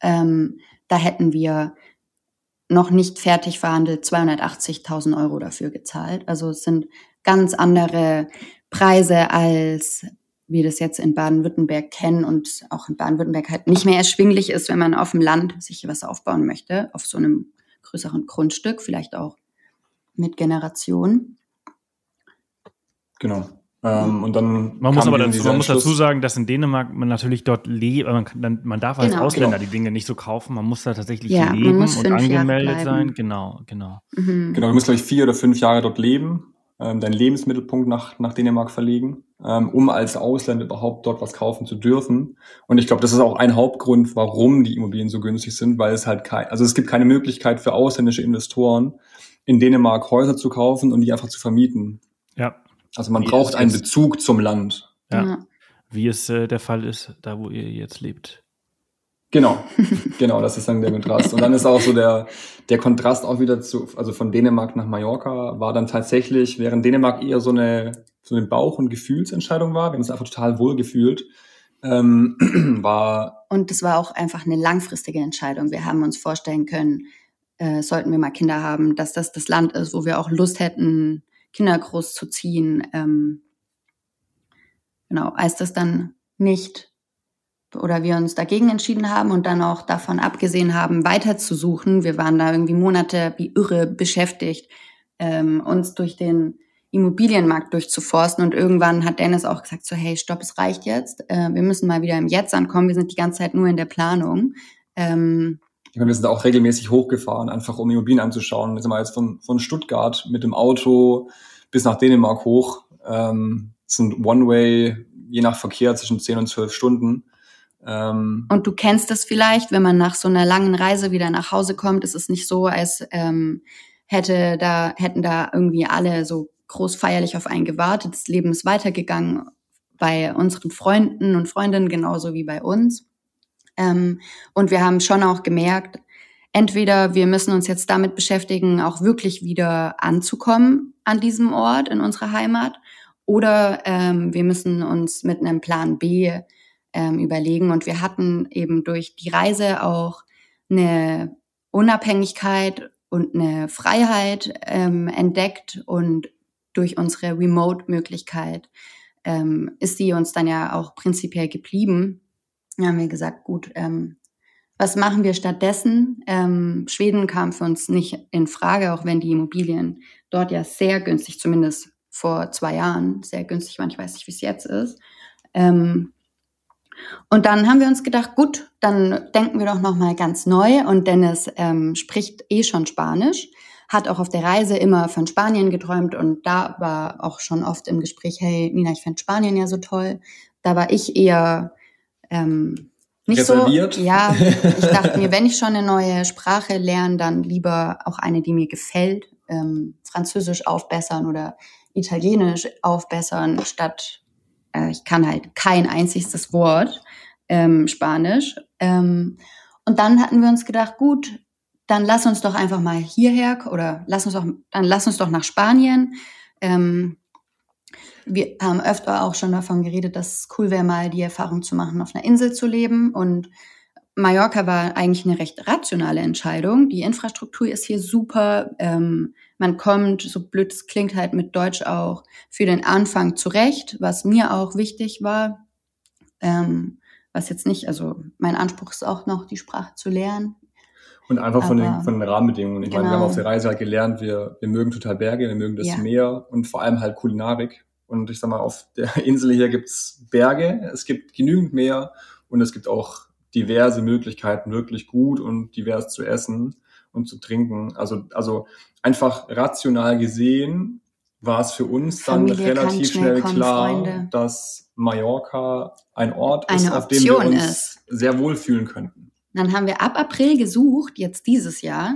Da hätten wir noch nicht fertig verhandelt 280.000 € dafür gezahlt. Also es sind ganz andere Preise, als wir das jetzt in Baden-Württemberg kennen und auch in Baden-Württemberg halt nicht mehr erschwinglich ist, wenn man auf dem Land sich was aufbauen möchte, auf so einem größeren Grundstück, vielleicht auch mit Generationen. Genau. Und dann man muss dazu sagen, dass in Dänemark man natürlich dort lebt, man darf als Ausländer die Dinge nicht so kaufen, man muss da tatsächlich leben und angemeldet sein. Genau. Mhm. Genau, du musst, glaube ich, 4 oder 5 Jahre dort leben, deinen Lebensmittelpunkt nach Dänemark verlegen, um als Ausländer überhaupt dort was kaufen zu dürfen. Und ich glaube, das ist auch ein Hauptgrund, warum die Immobilien so günstig sind, weil es halt es gibt keine Möglichkeit für ausländische Investoren, in Dänemark Häuser zu kaufen und die einfach zu vermieten. Ja. Also man braucht einen Bezug zum Land. Ja. Wie es der Fall ist, da wo ihr jetzt lebt. Genau, das ist dann der Kontrast. Und dann ist auch so der Kontrast auch wieder also von Dänemark nach Mallorca war dann tatsächlich, während Dänemark eher so eine Bauch- und Gefühlsentscheidung war, wir haben uns einfach total wohl gefühlt, war... Und das war auch einfach eine langfristige Entscheidung. Wir haben uns vorstellen können, sollten wir mal Kinder haben, dass das Land ist, wo wir auch Lust hätten, Kinder groß zu ziehen. Genau, als das dann nicht oder wir uns dagegen entschieden haben und dann auch davon abgesehen haben, weiter zu suchen. Wir waren da irgendwie Monate wie irre beschäftigt, uns durch den Immobilienmarkt durchzuforsten und irgendwann hat Dennis auch gesagt so, hey, stopp, es reicht jetzt. Wir müssen mal wieder im Jetzt ankommen. Wir sind die ganze Zeit nur in der Planung. Wir sind auch regelmäßig hochgefahren, einfach um Immobilien anzuschauen. Jetzt sind wir jetzt von Stuttgart mit dem Auto bis nach Dänemark hoch. Das sind One-Way, je nach Verkehr, zwischen 10 und 12 Stunden. Und du kennst das vielleicht, wenn man nach so einer langen Reise wieder nach Hause kommt, ist es nicht so, als hätten da irgendwie alle so groß feierlich auf einen gewartet. Das Leben ist weitergegangen bei unseren Freunden und Freundinnen genauso wie bei uns. Und wir haben schon auch gemerkt, entweder wir müssen uns jetzt damit beschäftigen, auch wirklich wieder anzukommen an diesem Ort in unserer Heimat, oder wir müssen uns mit einem Plan B überlegen. Und wir hatten eben durch die Reise auch eine Unabhängigkeit und eine Freiheit entdeckt. Und durch unsere Remote-Möglichkeit ist die uns dann ja auch prinzipiell geblieben. Da haben wir gesagt, gut, was machen wir stattdessen? Schweden kam für uns nicht in Frage, auch wenn die Immobilien dort ja sehr günstig, zumindest vor 2 Jahren, sehr günstig waren. Ich weiß nicht, wie es jetzt ist. Und dann haben wir uns gedacht, gut, dann denken wir doch nochmal ganz neu. Und Dennis spricht eh schon Spanisch, hat auch auf der Reise immer von Spanien geträumt. Und da war auch schon oft im Gespräch, hey, Nina, ich fand Spanien ja so toll. Da war ich eher... nicht reserviert. So, ja, ich dachte mir, wenn ich schon eine neue Sprache lerne, dann lieber auch eine, die mir gefällt, Französisch aufbessern oder Italienisch aufbessern, statt, ich kann halt kein einziges Wort Spanisch. Und dann hatten wir uns gedacht, gut, dann lass uns doch einfach mal hierher oder lass uns doch nach Spanien. Wir haben öfter auch schon davon geredet, dass es cool wäre, mal die Erfahrung zu machen, auf einer Insel zu leben. Und Mallorca war eigentlich eine recht rationale Entscheidung. Die Infrastruktur ist hier super. Man kommt, so blöd es klingt, halt mit Deutsch auch für den Anfang zurecht, was mir auch wichtig war. Was jetzt nicht, also mein Anspruch ist auch noch, die Sprache zu lernen. Und einfach von den Rahmenbedingungen. Ich meine, wir haben auf der Reise halt gelernt, wir mögen total Berge, wir mögen das Meer und vor allem halt Kulinarik. Und ich sag mal, auf der Insel hier gibt's Berge, es gibt genügend Meer und es gibt auch diverse Möglichkeiten, wirklich gut und divers zu essen und zu trinken. Also einfach rational gesehen war es für uns dann relativ schnell klar, dass Mallorca ein Ort ist, auf dem wir uns sehr wohl fühlen könnten. Dann haben wir ab April gesucht, jetzt dieses Jahr,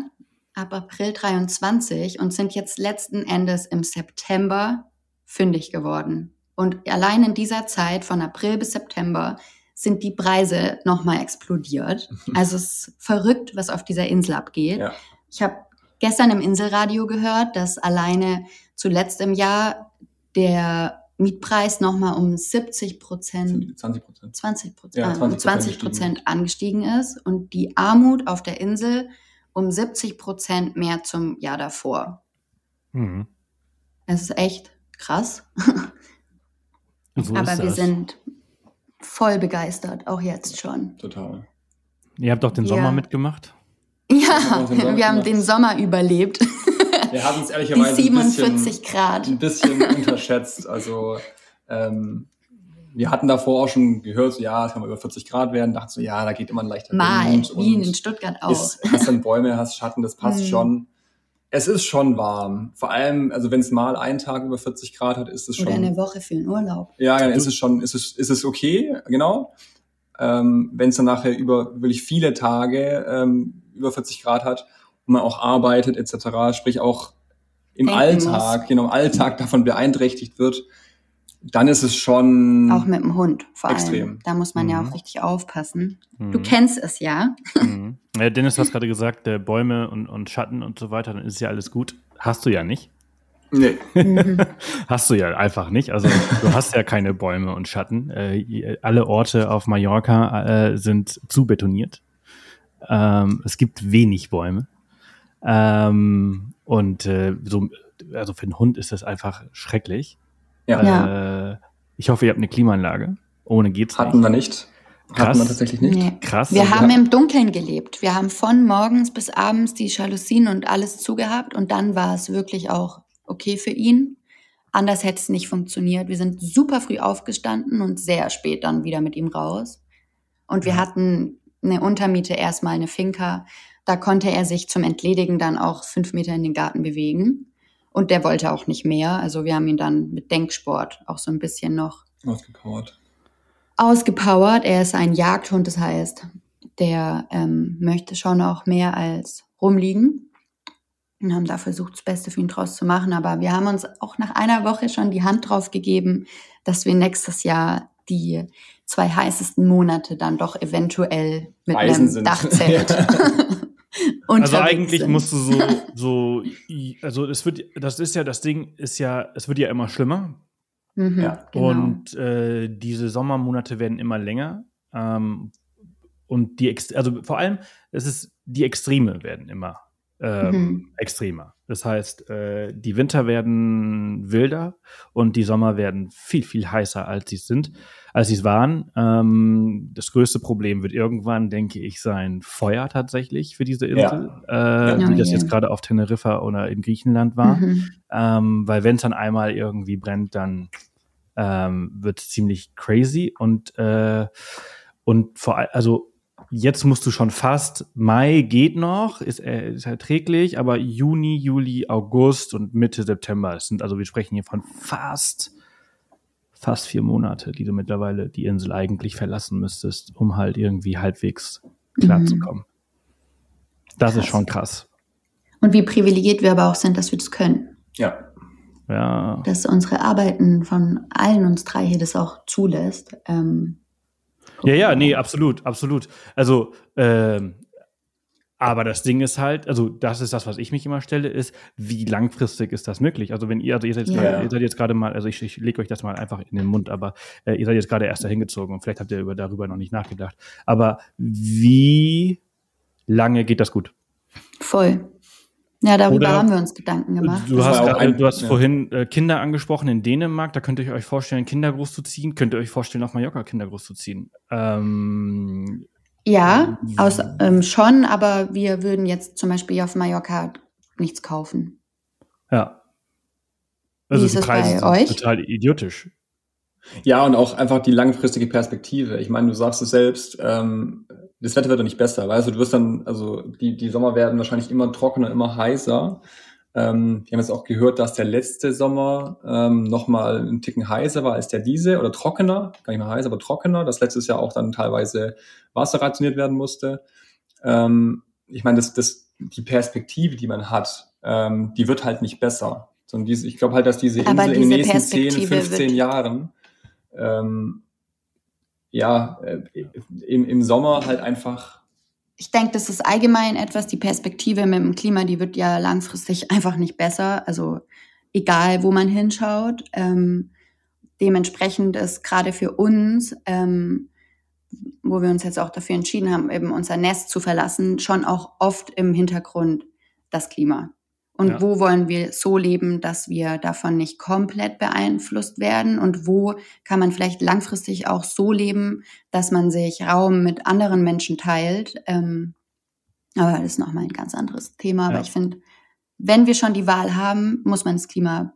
ab April 23 und sind jetzt letzten Endes im September fündig geworden. Und allein in dieser Zeit von April bis September sind die Preise nochmal explodiert. Also es ist verrückt, was auf dieser Insel abgeht. Ja. Ich habe gestern im Inselradio gehört, dass alleine zuletzt im Jahr der Mietpreis nochmal um 20% angestiegen ist und die Armut auf der Insel um 70% mehr zum Jahr davor. Mhm. Es ist echt krass. So aber wir sind voll begeistert, auch jetzt schon. Total. Ihr habt auch den Sommer mitgemacht? Ja, wir haben den Sommer überlebt. Wir haben es ehrlicherweise die 47 Grad ein bisschen unterschätzt. Also wir hatten davor auch schon gehört, so, ja, es kann mal über 40 Grad werden. Dachten so, ja, da geht immer ein leichter Wind. Wie in Stuttgart auch. Hast dann Bäume, hast Schatten, das passt schon. Es ist schon warm. Vor allem, also wenn es mal einen Tag über 40 Grad hat, ist es schon... Oder eine Woche für den Urlaub. Ja, dann ist es schon, ist es okay, genau. Wenn es dann nachher über wirklich viele Tage über 40 Grad hat und man auch arbeitet etc., sprich auch im Alltag davon beeinträchtigt wird, dann ist es schon... Auch mit dem Hund vor allem. Extrem. Da muss man ja auch richtig aufpassen. Mhm. Du kennst es ja. Mhm. Ja, Dennis, du hast gerade gesagt, Bäume und Schatten und so weiter, dann ist ja alles gut. Hast du ja nicht. Nee. Hast du ja einfach nicht. Also du hast ja keine Bäume und Schatten. Alle Orte auf Mallorca sind zubetoniert. Es gibt wenig Bäume. Also für den Hund ist das einfach schrecklich. Ja. Ich hoffe, ihr habt eine Klimaanlage. Ohne geht's nicht. Hatten wir nicht. Krass. Hatten wir tatsächlich nicht. Nee. Krass. Wir haben im Dunkeln gelebt. Wir haben von morgens bis abends die Jalousien und alles zugehabt. Und dann war es wirklich auch okay für ihn. Anders hätte es nicht funktioniert. Wir sind super früh aufgestanden und sehr spät dann wieder mit ihm raus. Und wir hatten eine Untermiete, erstmal eine Finca. Da konnte er sich zum Entledigen dann auch 5 Meter in den Garten bewegen. Und der wollte auch nicht mehr. Also wir haben ihn dann mit Denksport auch so ein bisschen noch... Ausgepowert. Er ist ein Jagdhund, das heißt, der möchte schon auch mehr als rumliegen. Und haben da versucht, das Beste für ihn draus zu machen. Aber wir haben uns auch nach einer Woche schon die Hand drauf gegeben, dass wir nächstes Jahr die 2 heißesten Monate dann doch eventuell mit einem Dachzelt... Also eigentlich musst du also es wird ja immer schlimmer. Mhm, ja. Genau. Und diese Sommermonate werden immer länger. Und vor allem, die Extreme werden immer extremer. Das heißt, die Winter werden wilder und die Sommer werden viel, viel heißer, als sie es waren. Das größte Problem wird irgendwann, denke ich, sein Feuer tatsächlich für diese Insel, wie das jetzt gerade auf Teneriffa oder in Griechenland war. Mhm. Weil wenn es dann einmal irgendwie brennt, dann wird es ziemlich crazy. Und vor allem, also jetzt musst du schon fast, Mai geht noch, ist erträglich, aber Juni, Juli, August und Mitte September, wir sprechen hier von fast 4 Monate, die du mittlerweile die Insel eigentlich verlassen müsstest, um halt irgendwie halbwegs klarzukommen. Das ist schon krass. Und wie privilegiert wir aber auch sind, dass wir das können. Ja. Dass unsere Arbeiten von allen uns 3 hier das auch zulässt, absolut. Also, aber das Ding ist halt, also das ist das, was ich mich immer stelle, ist, wie langfristig ist das möglich? Also wenn ihr seid jetzt gerade mal, ich lege euch das mal einfach in den Mund, aber ihr seid jetzt gerade erst dahin gezogen und vielleicht habt ihr darüber noch nicht nachgedacht. Aber wie lange geht das gut? Voll. Ja, darüber haben wir uns Gedanken gemacht. Du hast vorhin Kinder angesprochen in Dänemark. Da könnt ihr euch vorstellen, Kinder großzuziehen. Könnt ihr euch vorstellen, auf Mallorca Kinder großzuziehen? Schon, aber wir würden jetzt zum Beispiel auf Mallorca nichts kaufen. Ja. Also die Preise sind total idiotisch. Ja, und auch einfach die langfristige Perspektive. Ich meine, du sagst es selbst, das Wetter wird doch nicht besser, weißt du? Du wirst dann, also die Sommer werden wahrscheinlich immer trockener, immer heißer. Wir haben jetzt auch gehört, dass der letzte Sommer nochmal einen Ticken heißer war als diese oder trockener, gar nicht mehr heiß, aber trockener, dass letztes Jahr auch dann teilweise Wasser rationiert werden musste. Ich meine, das die Perspektive, die man hat, die wird halt nicht besser. Sondern diese, ich glaube halt, dass diese Insel in den nächsten 10, 15 Jahren im Sommer halt einfach... Ich denke, das ist allgemein etwas, die Perspektive mit dem Klima, die wird ja langfristig einfach nicht besser. Also egal, wo man hinschaut. Dementsprechend ist gerade für uns... wo wir uns jetzt auch dafür entschieden haben, eben unser Nest zu verlassen, schon auch oft im Hintergrund das Klima. Und wo wollen wir so leben, dass wir davon nicht komplett beeinflusst werden? Und wo kann man vielleicht langfristig auch so leben, dass man sich Raum mit anderen Menschen teilt? Aber das ist nochmal ein ganz anderes Thema. Aber ich finde, wenn wir schon die Wahl haben, muss man das Klima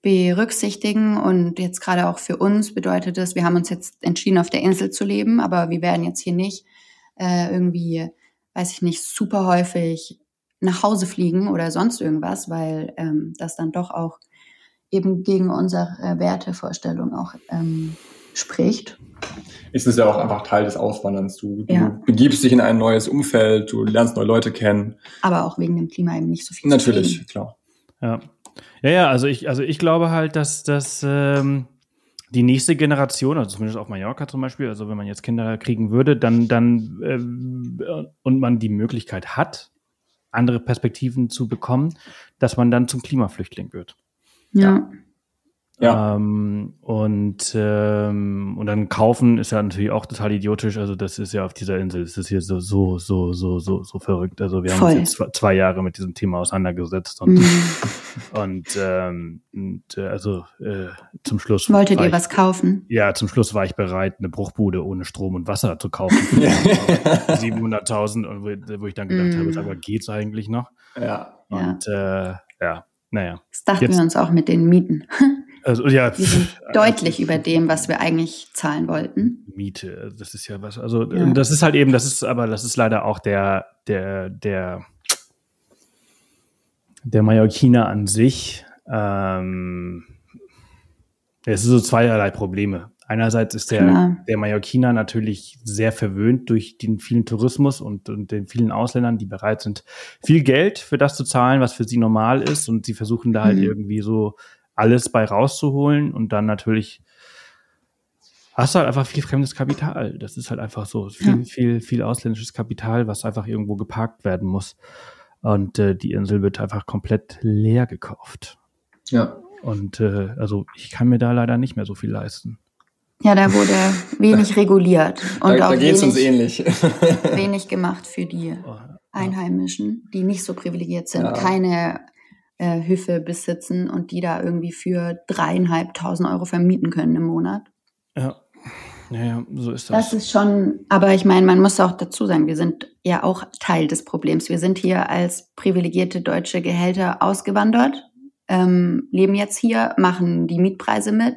berücksichtigen, und jetzt gerade auch für uns bedeutet es, wir haben uns jetzt entschieden, auf der Insel zu leben, aber wir werden jetzt hier nicht irgendwie, weiß ich nicht, super häufig nach Hause fliegen oder sonst irgendwas, weil das dann doch auch eben gegen unsere Wertevorstellung auch spricht. Es ist ja auch einfach Teil des Auswanderns. Du begibst dich in ein neues Umfeld, du lernst neue Leute kennen. Aber auch wegen dem Klima eben nicht so viel. Natürlich, klar. Ja. Ja, also ich glaube halt, dass die nächste Generation, also zumindest auf Mallorca zum Beispiel, also wenn man jetzt Kinder kriegen würde, dann und man die Möglichkeit hat, andere Perspektiven zu bekommen, dass man dann zum Klimaflüchtling wird. Ja. Und dann kaufen ist ja natürlich auch total idiotisch. Also das ist ja auf dieser Insel, das ist hier so verrückt. Also wir haben uns jetzt 2 Jahre mit diesem Thema auseinandergesetzt und zum Schluss wolltet ihr was kaufen? Ja, zum Schluss war ich bereit, eine Bruchbude ohne Strom und Wasser zu kaufen. 700.000 und wo ich dann gedacht habe, aber geht's eigentlich noch? Ja. Und naja. Das dachten wir uns auch mit den Mieten. Also, wir sind deutlich über dem, was wir eigentlich zahlen wollten. Miete, das ist ja was. Also, das ist halt eben, das ist leider auch der Mallorquiner an sich. Es sind so zweierlei Probleme. Einerseits ist der Mallorquiner natürlich sehr verwöhnt durch den vielen Tourismus und den vielen Ausländern, die bereit sind, viel Geld für das zu zahlen, was für sie normal ist. Und sie versuchen da halt irgendwie so alles bei rauszuholen. Und dann natürlich hast du halt einfach viel fremdes Kapital. Das ist halt einfach so viel ausländisches Kapital, was einfach irgendwo geparkt werden muss. Und die Insel wird einfach komplett leer gekauft. Ja. Und also ich kann mir da leider nicht mehr so viel leisten. Ja, da wurde wenig reguliert. Und da geht es uns ähnlich. Wenig gemacht für die Einheimischen, die nicht so privilegiert sind, keine Höfe besitzen und die da irgendwie für 3.500 € vermieten können im Monat. Ja, naja, so ist das. Das ist schon, aber ich meine, man muss auch dazu sagen, wir sind ja auch Teil des Problems. Wir sind hier als privilegierte deutsche Gehälter ausgewandert, leben jetzt hier, machen die Mietpreise mit,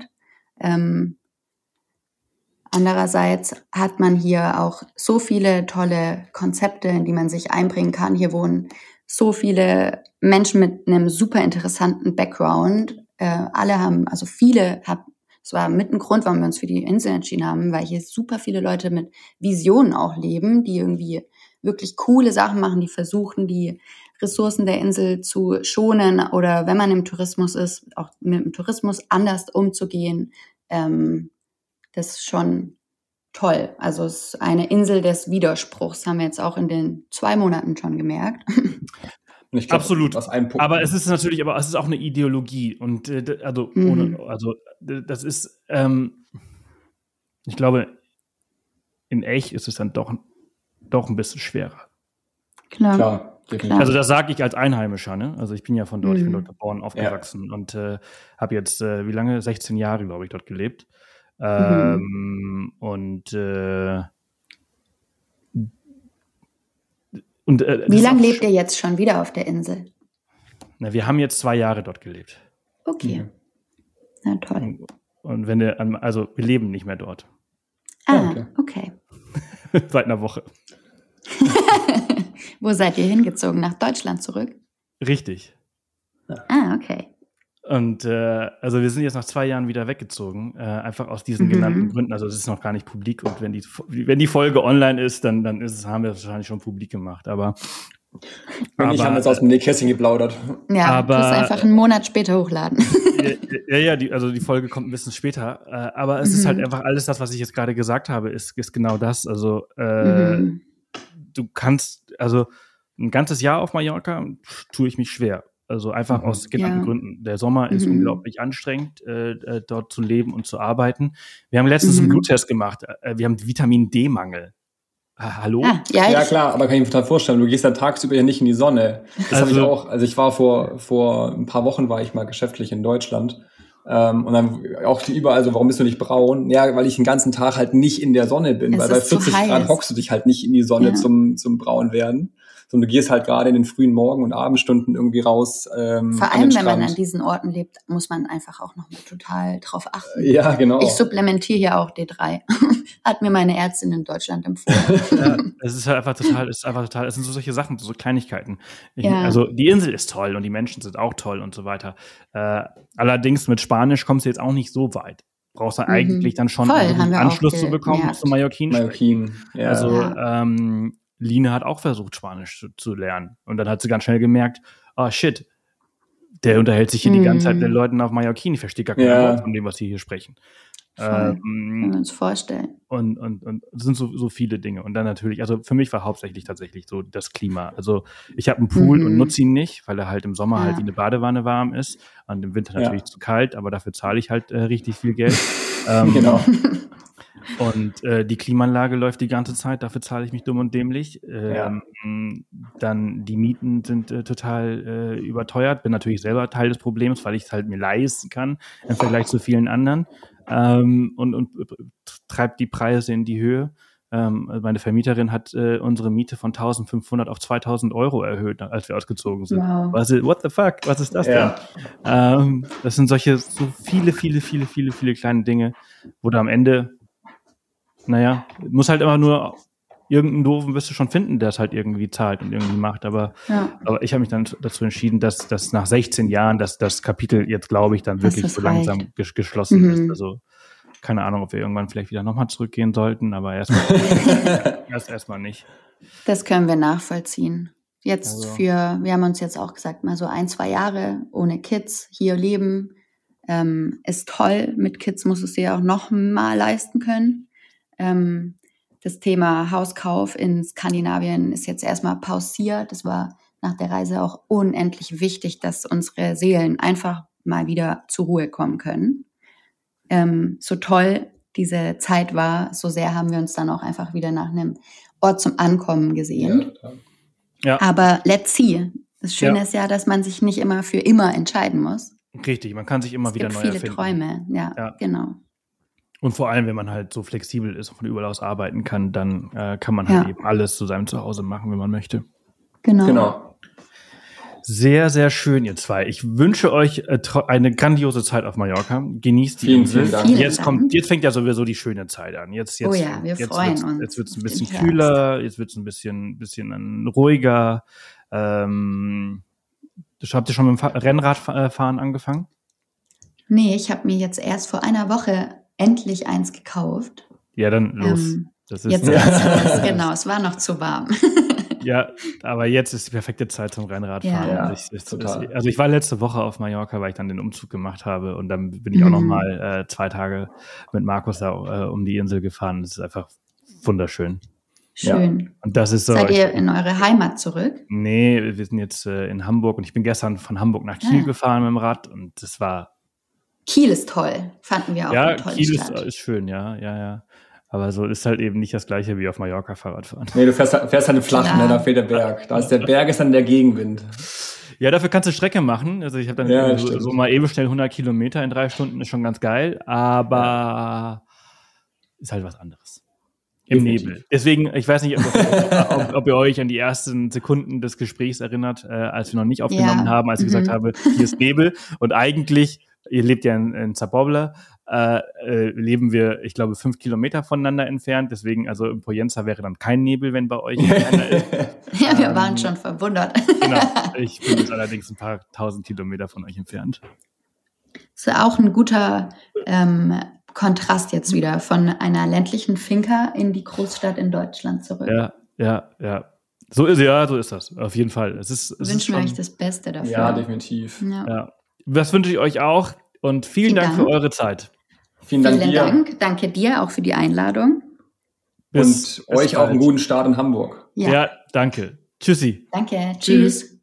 andererseits hat man hier auch so viele tolle Konzepte, in die man sich einbringen kann. Hier wohnen so viele Menschen mit einem super interessanten Background. Es war mit ein Grund, warum wir uns für die Insel entschieden haben, weil hier super viele Leute mit Visionen auch leben, die irgendwie wirklich coole Sachen machen, die versuchen, die Ressourcen der Insel zu schonen oder wenn man im Tourismus ist, auch mit dem Tourismus anders umzugehen. Das ist schon toll. Also es ist eine Insel des Widerspruchs, haben wir jetzt auch in den 2 Monaten schon gemerkt. Ich glaub, absolut. Aber es ist natürlich, auch eine Ideologie. Und das ist, ich glaube, in echt ist es dann doch ein bisschen schwerer. Klar. Also das sage ich als Einheimischer, ne? Also ich bin ja von dort, ich bin dort geboren, aufgewachsen und habe jetzt, 16 Jahre, glaube ich, dort gelebt. Wie lange lebt ihr jetzt schon wieder auf der Insel? Na, wir haben jetzt 2 Jahre dort gelebt. Okay. Na toll. Und wenn wir leben nicht mehr dort. Ah, okay. Seit einer Woche. Wo seid ihr hingezogen? Nach Deutschland zurück? Richtig. Ja. Ah, okay. Und also wir sind jetzt nach 2 Jahren wieder weggezogen, einfach aus diesen genannten Gründen. Also es ist noch gar nicht publik und wenn die Folge online ist, dann haben wir das wahrscheinlich schon publik gemacht. Aber Und ich habe jetzt aus dem Nähkästchen geplaudert. Ja, aber du musst einfach einen Monat später hochladen. Also die Folge kommt ein bisschen später. Aber es ist halt einfach alles das, was ich jetzt gerade gesagt habe, ist genau das. Also du kannst, also ein ganzes Jahr auf Mallorca tue ich mich schwer. Also einfach aus genannten Gründen. Der Sommer ist unglaublich anstrengend, dort zu leben und zu arbeiten. Wir haben letztens einen Bluttest gemacht. Wir haben Vitamin D-Mangel. Hallo? Ja, klar, aber kann ich mir total vorstellen. Du gehst ja tagsüber ja nicht in die Sonne. Das habe ich auch. Also ich war vor ein paar Wochen war ich mal geschäftlich in Deutschland. Und dann auch überall so, warum bist du nicht braun? Ja, weil ich den ganzen Tag halt nicht in der Sonne bin. Weil bei 40 Grad hockst du dich halt nicht in die Sonne zum Braunwerden. Sondern du gehst halt gerade in den frühen Morgen- und Abendstunden irgendwie raus. Vor allem, wenn man an diesen Orten lebt, muss man einfach auch nochmal total drauf achten. Ja, genau. Ich supplementiere ja auch D3. Hat mir meine Ärztin in Deutschland empfohlen. Ja, es ist halt einfach total, es sind so solche Sachen, so Kleinigkeiten. Also die Insel ist toll und die Menschen sind auch toll und so weiter. Allerdings mit Spanisch kommst du jetzt auch nicht so weit. Brauchst du eigentlich dann schon einen Anschluss zu bekommen zum Mallorquin. Ja. Also Lina hat auch versucht, Spanisch zu lernen. Und dann hat sie ganz schnell gemerkt, shit, der unterhält sich hier die ganze Zeit mit den Leuten auf Mallorquin. Ich verstehe gar kein Wort von dem, was sie hier sprechen. Können wir uns vorstellen. Und es sind so viele Dinge. Und dann natürlich, also für mich war hauptsächlich tatsächlich so das Klima. Also ich habe einen Pool und nutze ihn nicht, weil er halt im Sommer halt wie eine Badewanne warm ist. Und im Winter natürlich zu kalt, aber dafür zahle ich halt richtig viel Geld. Genau. Und die Klimaanlage läuft die ganze Zeit, dafür zahle ich mich dumm und dämlich. Dann die Mieten sind total überteuert, bin natürlich selber Teil des Problems, weil ich es halt mir leisten kann im Vergleich zu vielen anderen und treibt die Preise in die Höhe. Meine Vermieterin hat unsere Miete von 1.500 auf 2.000 Euro erhöht, als wir ausgezogen sind. Wow. What the fuck? Was ist das denn? Das sind solche so viele kleine Dinge, wo du am Ende muss halt immer nur irgendeinen Doofen wirst du schon finden, der es halt irgendwie zahlt und irgendwie macht. Aber ich habe mich dann dazu entschieden, dass nach 16 Jahren das Kapitel jetzt, glaube ich, dann wirklich so langsam geschlossen ist. Also keine Ahnung, ob wir irgendwann vielleicht wieder nochmal zurückgehen sollten, aber erstmal nicht. Das können wir nachvollziehen. Jetzt wir haben uns jetzt auch gesagt, mal so 1-2 Jahre ohne Kids hier leben ist toll. Mit Kids musst du es dir auch nochmal leisten können. Das Thema Hauskauf in Skandinavien ist jetzt erstmal pausiert. Das war nach der Reise auch unendlich wichtig, dass unsere Seelen einfach mal wieder zur Ruhe kommen können. So toll diese Zeit war, so sehr haben wir uns dann auch einfach wieder nach einem Ort zum Ankommen gesehen. Ja. Aber let's see. Das Schöne ist ja, dass man sich nicht immer für immer entscheiden muss. Richtig, man kann sich immer wieder neu erfinden. Es gibt viele Träume, ja, genau. Und vor allem, wenn man halt so flexibel ist und von überall aus arbeiten kann, dann kann man halt eben alles zu seinem Zuhause machen, wenn man möchte. Genau. Sehr, sehr schön, ihr zwei. Ich wünsche euch eine grandiose Zeit auf Mallorca. Genießt die Insel. Jetzt fängt ja sowieso die schöne Zeit an. Wir freuen uns. Jetzt wird es ein bisschen kühler, jetzt wird es ein bisschen ruhiger. Habt ihr schon mit dem Rennradfahren angefangen? Nee, ich habe mir jetzt erst vor einer Woche endlich eins gekauft. Ja, dann los. Das ist jetzt genau, es war noch zu warm. Ja, aber jetzt ist die perfekte Zeit zum Rennradfahren. Ja, also ich war letzte Woche auf Mallorca, weil ich dann den Umzug gemacht habe und dann bin ich auch nochmal 2 Tage mit Markus da um die Insel gefahren. Das ist einfach wunderschön. Schön. Ja. Und das ist so. Seid ihr in eure Heimat zurück? Nee, wir sind jetzt in Hamburg und ich bin gestern von Hamburg nach Kiel gefahren mit dem Rad und das war Kiel ist toll, fanden wir auch eine tolle Kiel Stadt. Ja, Kiel ist schön, ja. Aber so ist halt eben nicht das Gleiche wie auf Mallorca Fahrradfahren. Nee, du fährst halt flach, da fehlt der Berg. Da ist der Berg, ist dann der Gegenwind. Ja, dafür kannst du Strecke machen. Also ich habe dann so mal eben schnell 100 Kilometer in 3 Stunden, ist schon ganz geil. Aber ist halt was anderes. Im Nebel. Deswegen, ich weiß nicht, ob ihr euch an die ersten Sekunden des Gesprächs erinnert, als wir noch nicht aufgenommen haben, als ich gesagt habe, hier ist Nebel. Und eigentlich ihr lebt ja in Zabobla, leben wir, ich glaube, 5 Kilometer voneinander entfernt. Deswegen, also in Poyenza wäre dann kein Nebel, wenn bei euch einer ist. Ja, wir waren schon verwundert. Genau, ich bin jetzt allerdings ein paar 1000 Kilometer von euch entfernt. Das ist ja auch ein guter Kontrast jetzt wieder von einer ländlichen Finca in die Großstadt in Deutschland zurück. Ja. So ist ja, so ist das. Auf jeden Fall. Es wünschen wir euch das Beste dafür. Ja, definitiv. Ja. Ja. Das wünsche ich euch auch und vielen Dank für eure Zeit. Vielen Dank. Danke dir auch für die Einladung. Und euch auch einen guten Start in Hamburg. Ja, danke. Tschüssi. Danke. Tschüss.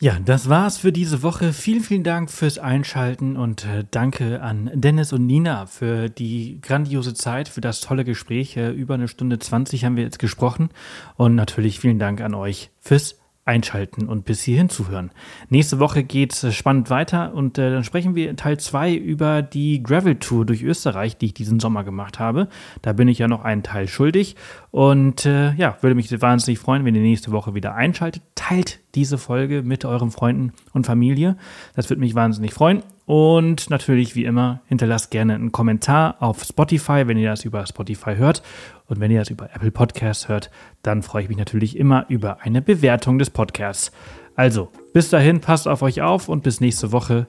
Ja, das war's für diese Woche. Vielen, vielen Dank fürs Einschalten und danke an Dennis und Nina für die grandiose Zeit, für das tolle Gespräch. Über 1 Stunde 20 haben wir jetzt gesprochen und natürlich vielen Dank an euch fürs Einschalten und bis hierhin zuhören. Nächste Woche geht's spannend weiter und dann sprechen wir Teil 2 über die Gravel-Tour durch Österreich, die ich diesen Sommer gemacht habe. Da bin ich ja noch einen Teil schuldig und würde mich wahnsinnig freuen, wenn ihr nächste Woche wieder einschaltet. Teilt diese Folge mit euren Freunden und Familie. Das würde mich wahnsinnig freuen. Und natürlich, wie immer, hinterlasst gerne einen Kommentar auf Spotify, wenn ihr das über Spotify hört. Und wenn ihr das über Apple Podcasts hört, dann freue ich mich natürlich immer über eine Bewertung des Podcasts. Also, bis dahin, passt auf euch auf und bis nächste Woche.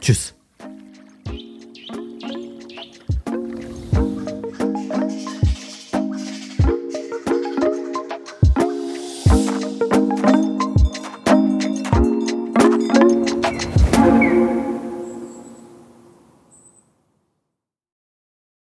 Tschüss.